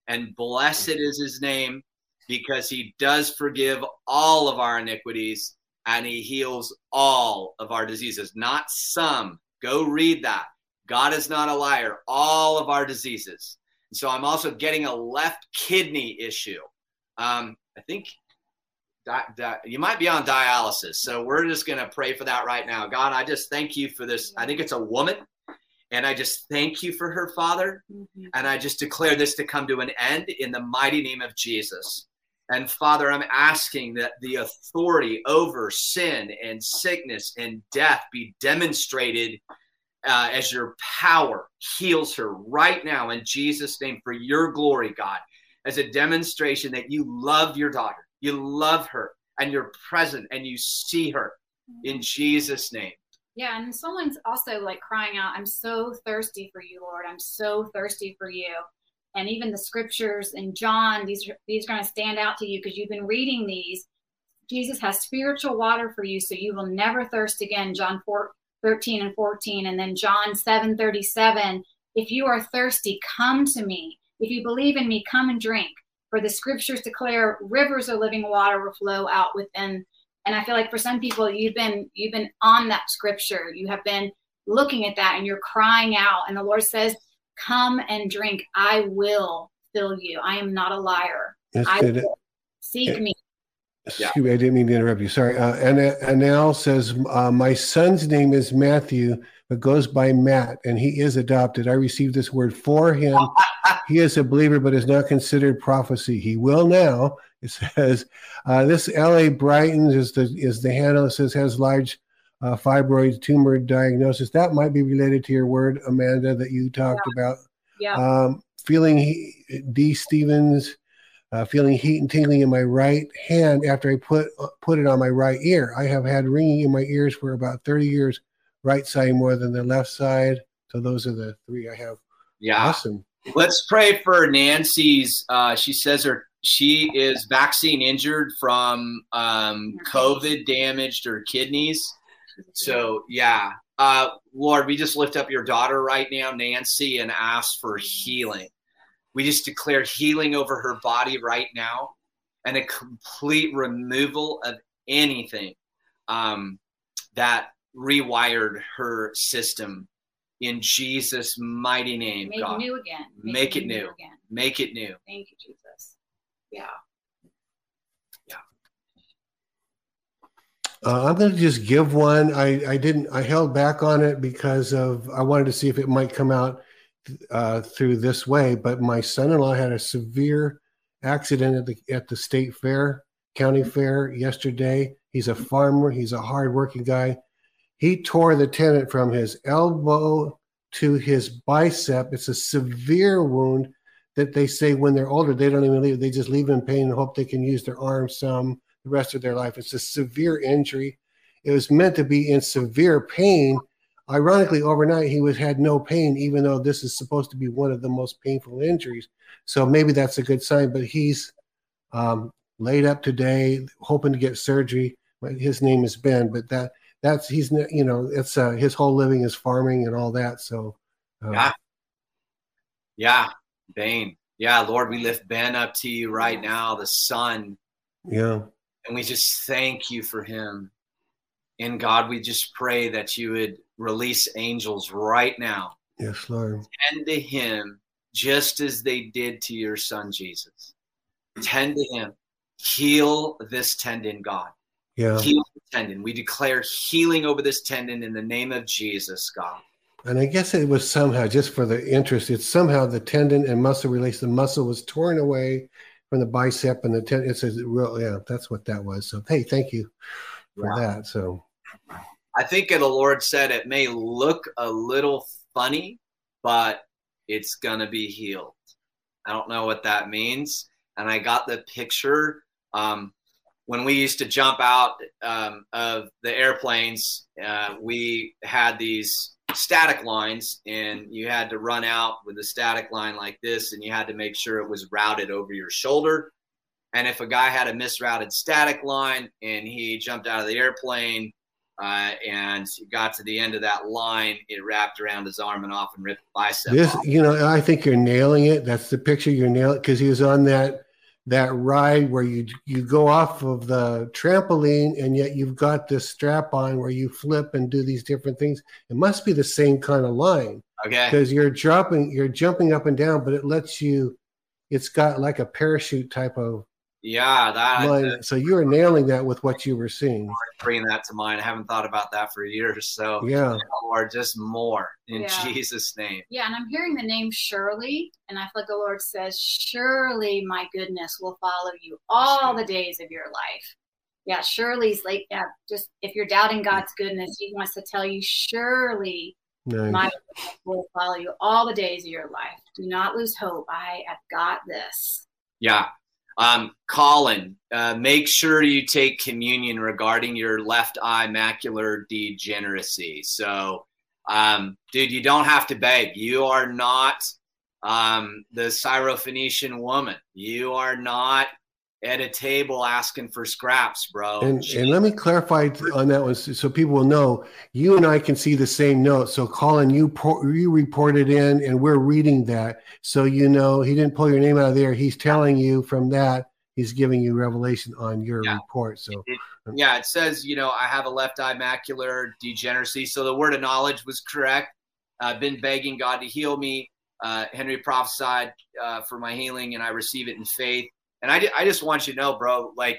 and blessed is his name, because he does forgive all of our iniquities and he heals all of our diseases, not some. Go read that. God is not a liar, all of our diseases. And so I'm also getting a left kidney issue. I think you might be on dialysis. So we're just going to pray for that right now. God, I just thank you for this. I think it's a woman, and I just thank you for her, Father. Mm-hmm. And I just declare this to come to an end in the mighty name of Jesus. And Father, I'm asking that the authority over sin and sickness and death be demonstrated as your power heals her right now in Jesus' name for your glory, God, as a demonstration that you love your daughter. You love her, and you're present, and you see her in Jesus' name. Yeah, and someone's also like crying out, I'm so thirsty for you, Lord. I'm so thirsty for you. And even the scriptures in John, these are going to stand out to you because you've been reading these. Jesus has spiritual water for you, so you will never thirst again, John 4:13 and 14. And then John 7:37, if you are thirsty, come to me. If you believe in me, come and drink. For the scriptures declare rivers of living water will flow out within. And I feel like for some people, you've been on that scripture. You have been looking at that and you're crying out. And the Lord says, come and drink. I will fill you. I am not a liar. Yes, I will. Seek me. Excuse me, I didn't mean to interrupt you. Sorry. Annal says, my son's name is Matthew, but goes by Matt, and he is adopted. I received this word for him. He is a believer, but is not considered prophecy. He will now. It says, this L.A. Brighton is the handle. It says has large fibroid tumor diagnosis. That might be related to your word, Amanda, that you talked about. feeling D. Stevens, feeling heat and tingling in my right hand after I put it on my right ear. I have had ringing in my ears for about 30 years, right side more than the left side. So those are the three I have. Yeah. Awesome. Let's pray for Nancy's. She says she is vaccine injured from COVID, damaged her kidneys. So, yeah. Lord, we just lift up your daughter right now, Nancy, and ask for healing. We just declare healing over her body right now and a complete removal of anything that rewired her system in Jesus' mighty name. Make God. It new again. Make it new. Again. Make it new. Thank you, Jesus. Yeah. I'm going to just give one. I held back on it because I wanted to see if it might come out through this way, but my son-in-law had a severe accident at the state fair, county fair yesterday. He's a farmer. He's a hard-working guy. He tore the tendon from his elbow to his bicep. It's a severe wound that they say when they're older, they don't even leave. They just leave in pain and hope they can use their arms some. The rest of their life. It's a severe injury. It was meant to be in severe pain. Ironically, overnight, he had no pain, even though this is supposed to be one of the most painful injuries. So maybe that's a good sign, but he's laid up today, hoping to get surgery. His name is Ben, but that's he's, you know, it's his whole living is farming and all that. So yeah, Ben. Yeah, Lord, we lift Ben up to you right now, the son. Yeah. And we just thank you for him. And God, we just pray that you would release angels right now. Yes, Lord. Tend to him just as they did to your son, Jesus. Tend to him. Heal this tendon, God. Yeah. Heal the tendon. We declare healing over this tendon in the name of Jesus, God. And I guess it was somehow, just for the interest, it's somehow the tendon and muscle release. The muscle was torn away from the bicep and the tendon. It says, yeah, that's what that was. So, hey, thank you for that. So, I think the Lord said it may look a little funny, but it's going to be healed. I don't know what that means. And I got the picture when we used to jump out of the airplanes, we had these static lines, and you had to run out with a static line like this, and you had to make sure it was routed over your shoulder. And if a guy had a misrouted static line and he jumped out of the airplane and got to the end of that line, it wrapped around his arm and off and ripped the bicep off. You know, I think you're nailing it. That's the picture. You're nailing it, because he was on that ride where you go off of the trampoline, and yet you've got this strap on where you flip and do these different things. It must be the same kind of line, okay? Because you're jumping up and down, but it lets you. It's got like a parachute type of line. So you are nailing that with what you were seeing. Bringing that to mind, I haven't thought about that for years. So yeah, or just more in Jesus' name. Yeah, and I'm hearing the name Shirley, and I feel like the Lord says, "Surely my goodness will follow you all the days of your life." Yeah, Shirley's like, yeah, just if you're doubting God's goodness, He wants to tell you, "Surely my goodness will follow you all the days of your life. Do not lose hope. I have got this." Yeah. Colin, make sure you take communion regarding your left eye macular degeneracy. So, dude, you don't have to beg. You are not the Syrophoenician woman. You are not at a table asking for scraps, bro. And let me clarify on that one so people will know. You and I can see the same note. So, Colin, you reported in, and we're reading that. So, you know, he didn't pull your name out of the air. He's telling you from that. He's giving you revelation on your report. So, it says, you know, I have a left eye macular degeneracy. So the word of knowledge was correct. I've been begging God to heal me. Henry prophesied for my healing, and I receive it in faith. And I just want you to know, bro, like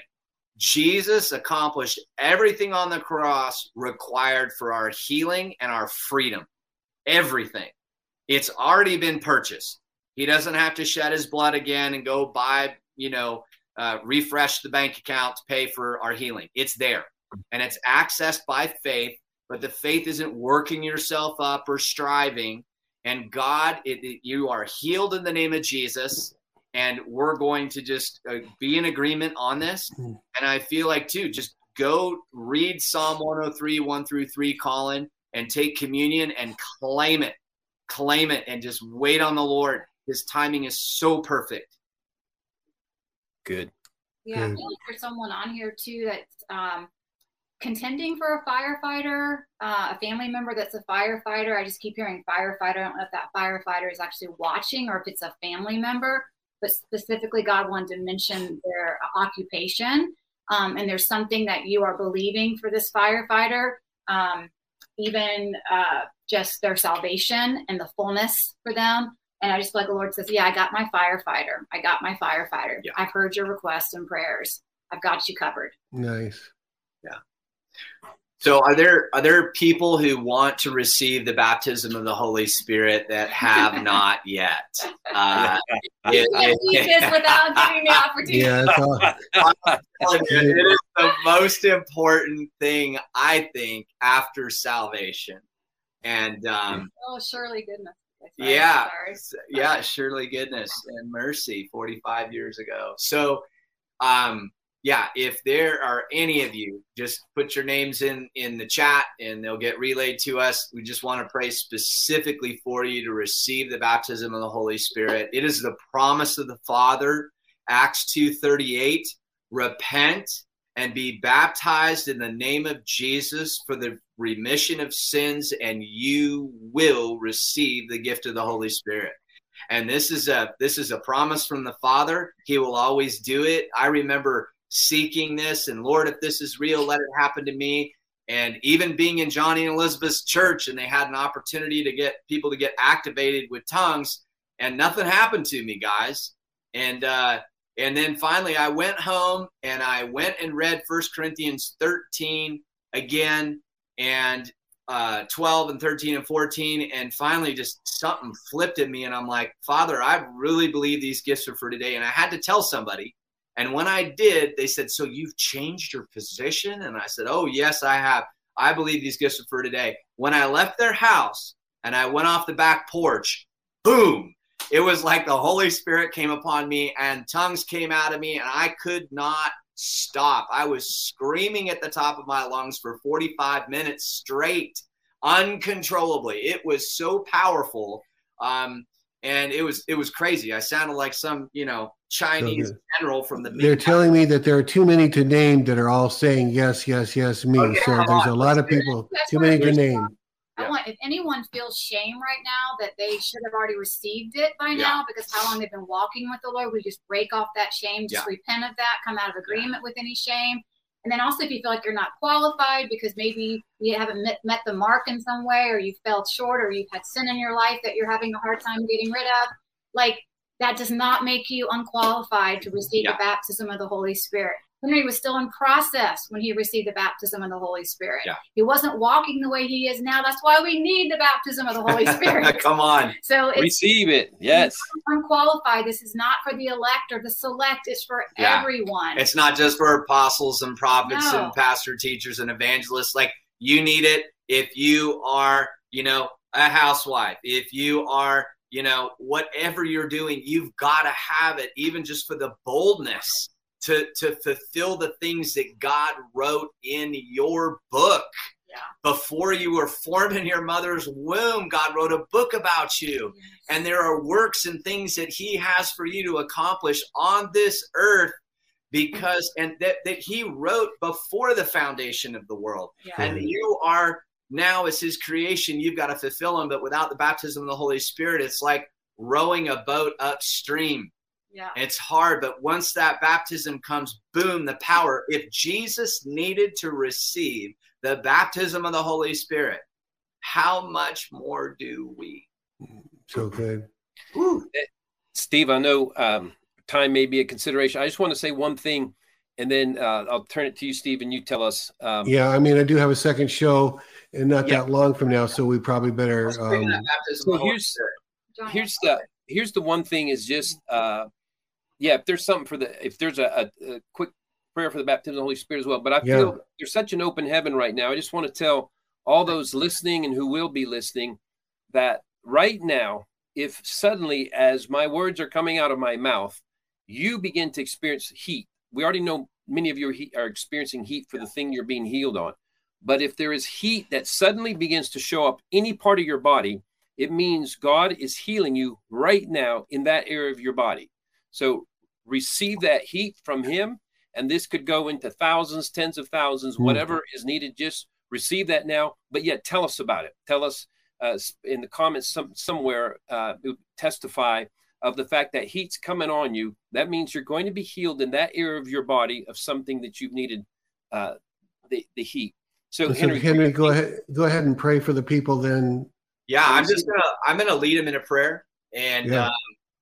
Jesus accomplished everything on the cross required for our healing and our freedom. Everything. It's already been purchased. He doesn't have to shed his blood again and go buy, you know, refresh the bank account to pay for our healing. It's there. And it's accessed by faith, but the faith isn't working yourself up or striving. And God, you are healed in the name of Jesus. And we're going to just be in agreement on this. And I feel like, too, just go read Psalm 103, 1-3, Colin, and take communion and claim it. Claim it and just wait on the Lord. His timing is so perfect. Good. Yeah, I feel like there's someone on here, too, that's contending for a firefighter, a family member that's a firefighter. I just keep hearing firefighter. I don't know if that firefighter is actually watching or if it's a family member, but specifically God wanted to mention their occupation. And there's something that you are believing for this firefighter, even just their salvation and the fullness for them. And I just feel like the Lord says, yeah, I got my firefighter. I got my firefighter. Yeah. I've heard your requests and prayers. I've got you covered. Nice. Yeah. So are there people who want to receive the baptism of the Holy Spirit that have not yet? You can't do this without getting the opportunity. Yeah, it is the most important thing, I think, after salvation. And Shirley Goodness. Yeah. Yeah. Shirley Goodness and Mercy 45 years ago. So, yeah, if there are any of you, just put your names in the chat and they'll get relayed to us. We just want to pray specifically for you to receive the baptism of the Holy Spirit. It is the promise of the Father. Acts 2:38, repent and be baptized in the name of Jesus for the remission of sins, and you will receive the gift of the Holy Spirit. And this is a promise from the Father. He will always do it. I remember seeking this, and Lord, if this is real, let it happen to me. And even being in Johnny and Elizabeth's church, and they had an opportunity to get people to get activated with tongues, and nothing happened to me, guys. And then finally, I went home and I went and read 1 Corinthians 13 again, and 12 and 13 and 14. And finally, just something flipped at me. And I'm like, Father, I really believe these gifts are for today. And I had to tell somebody. And when I did, they said, so you've changed your position? And I said, oh, yes, I have. I believe these gifts are for today. When I left their house and I went off the back porch, boom. It was like the Holy Spirit came upon me and tongues came out of me, and I could not stop. I was screaming at the top of my lungs for 45 minutes straight, uncontrollably. It was so powerful. And it was crazy. I sounded like some, Chinese general from the media. They're telling me that there are too many to name that are all saying, yes, yes, yes, me. Okay, so there's a lot of people, too many to name. If anyone feels shame right now that they should have already received it by now, because how long they've been walking with the Lord, we just break off that shame, just repent of that, come out of agreement with any shame. And then also, if you feel like you're not qualified because maybe you haven't met the mark in some way, or you fell short, or you've had sin in your life that you're having a hard time getting rid of, like, that does not make you unqualified to receive the baptism of the Holy Spirit. Henry was still in process when he received the baptism of the Holy Spirit. Yeah. He wasn't walking the way he is now. That's why we need the baptism of the Holy Spirit. Come on. So receive it. Yes. Unqualified. This is not for the elect or the select. It's for everyone. It's not just for apostles and prophets and pastor teachers and evangelists. Like, you need it if you are, a housewife, if you are, whatever you're doing, you've got to have it, even just for the boldness to fulfill the things that God wrote in your book. Yeah. Before you were formed in your mother's womb, God wrote a book about you. Yes. And there are works and things that he has for you to accomplish on this earth, because, and that he wrote before the foundation of the world. Yeah. And you are now, as his creation, you've got to fulfill them. But without the baptism of the Holy Spirit, it's like rowing a boat upstream. Yeah. It's hard, but once that baptism comes, boom, the power. If Jesus needed to receive the baptism of the Holy Spirit, how much more do we? So good. Woo. Steve, I know time may be a consideration. I just want to say one thing, and then I'll turn it to you, Steve, and you tell us. I do have a second show, and not that long from now, so we probably better. Here's the one thing is just if there's something for a quick prayer for the baptism of the Holy Spirit as well. But I feel there's such an open heaven right now. I just want to tell all those listening and who will be listening that right now, if suddenly as my words are coming out of my mouth, you begin to experience heat. We already know many of you are experiencing heat for the thing you're being healed on. But if there is heat that suddenly begins to show up any part of your body, it means God is healing you right now in that area of your body. So receive that heat from him. And this could go into thousands, tens of thousands, whatever is needed. Just receive that now. But yet, tell us about it. Tell us in the comments somewhere, testify of the fact that heat's coming on you. That means you're going to be healed in that area of your body of something that you've needed, the heat. So Henry, go ahead and pray for the people then. Yeah, I'm going to lead them in a prayer, and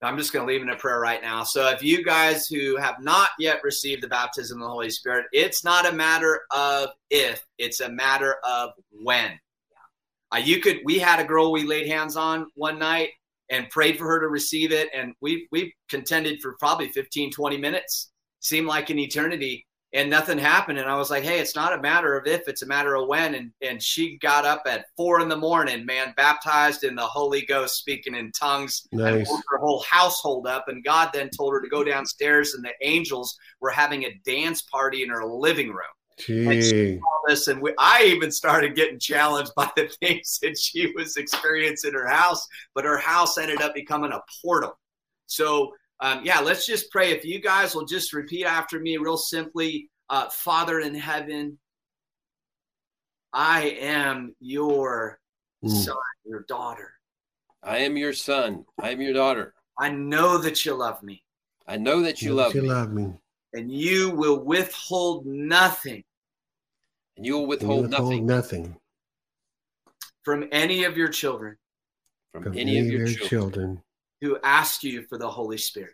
I'm just going to lead them in a prayer right now. So if you guys who have not yet received the baptism of the Holy Spirit, it's not a matter of if, it's a matter of when. We had a girl we laid hands on one night and prayed for her to receive it, and we contended for probably 15, 20 minutes. Seemed like an eternity. And nothing happened. And I was like, hey, it's not a matter of if, it's a matter of when. And she got up at 4 a.m, man, baptized in the Holy Ghost, speaking in tongues. Nice. And woke her whole household up. And God then told her to go downstairs, and the angels were having a dance party in her living room. Gee. And I even started getting challenged by the things that she was experiencing in her house. But her house ended up becoming a portal. So let's just pray. If you guys will just repeat after me real simply, Father in heaven, I am your son, your daughter. I am your son. I am your daughter. I know that you love me. I know that you love me. And you will withhold nothing. And you will withhold nothing from any of your children. From any of your children. Who ask you for the Holy Spirit.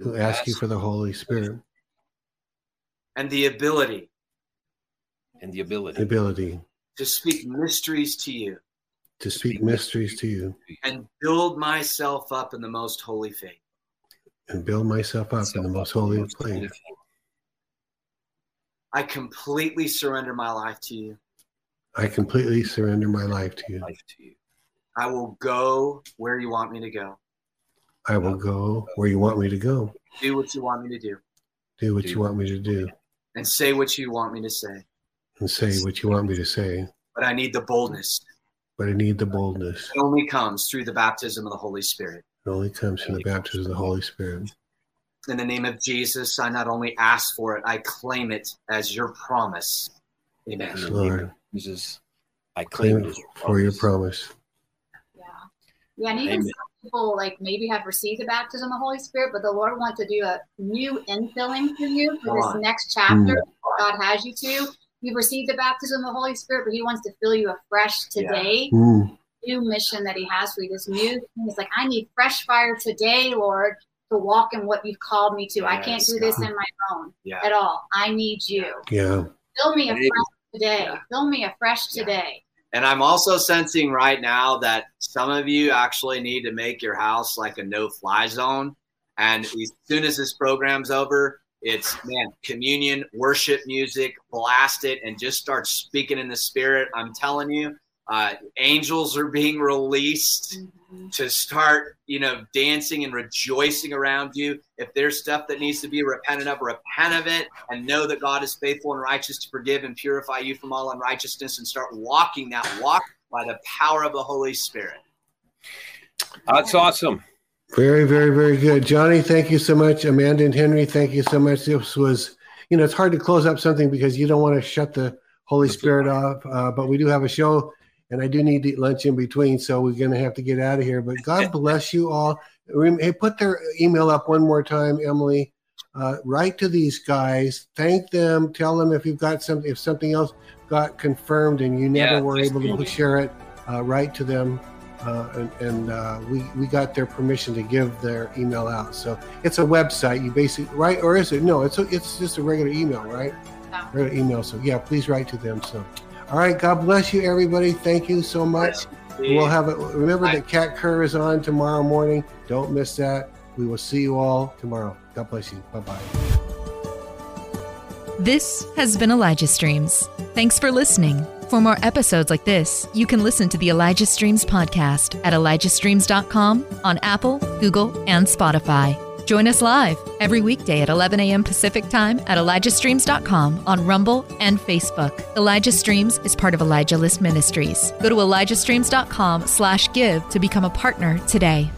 Who ask you for the Holy Spirit. And the ability. And the ability. To speak mysteries to you. To speak mysteries to you. And build myself up in the most holy faith. And build myself up in the most holy faith. I completely surrender my life to you. I completely surrender my life to you. I will go where you want me to go. I will go where you want me to go. Do what you want me to do. Do what you want me to do. And say what you want me to say. And say what you want me to say. But I need the boldness. It only comes through the baptism of the Holy Spirit. It only comes from the baptism of the Holy Spirit. In the name of Jesus, I not only ask for it, I claim it as your promise. Amen. Yes, Lord. Jesus, I claim it for your promise. Yeah, and even some people maybe have received the baptism of the Holy Spirit, but the Lord wants to do a new infilling for you for this next chapter God has you to. You've received the baptism of the Holy Spirit, but he wants to fill you afresh today. Yeah. New mission that he has for you, this new thing. It's I need fresh fire today, Lord, to walk in what you've called me to. Yes, I can't do this in my own at all. I need you. Yeah. Fill me afresh today. Yeah. Fill me afresh today. And I'm also sensing right now that some of you actually need to make your house a no-fly zone. And as soon as this program's over, it's, communion, worship music, blast it, and just start speaking in the Spirit. I'm telling you, angels are being released to start, dancing and rejoicing around you. If there's stuff that needs to be repented of, repent of it, and know that God is faithful and righteous to forgive and purify you from all unrighteousness, and start walking that walk by the power of the Holy Spirit. That's awesome. Very, very, very good. Johnny, thank you so much. Amanda and Henry, thank you so much. This was, it's hard to close up something because you don't want to shut the Holy Spirit off, but we do have a show. And I do need to eat lunch in between, so we're going to have to get out of here. But God bless you all. Hey, put their email up one more time, Emily. Write to these guys. Thank them. Tell them if you've got something, if something else got confirmed and you never were able to share it, write to them. We got their permission to give their email out. So it's a website. You basically write, or is it? No, it's just a regular email, right? Yeah. Regular email. So, please write to them. So. All right. God bless you, everybody. Thank you so much. We'll have it. Remember that Kat Kerr is on tomorrow morning. Don't miss that. We will see you all tomorrow. God bless you. Bye-bye. This has been Elijah Streams. Thanks for listening. For more episodes like this, you can listen to the Elijah Streams podcast at ElijahStreams.com on Apple, Google, and Spotify. Join us live every weekday at 11 a.m. Pacific Time at ElijahStreams.com on Rumble and Facebook. Elijah Streams is part of Elijah List Ministries. Go to ElijahStreams.com/give to become a partner today.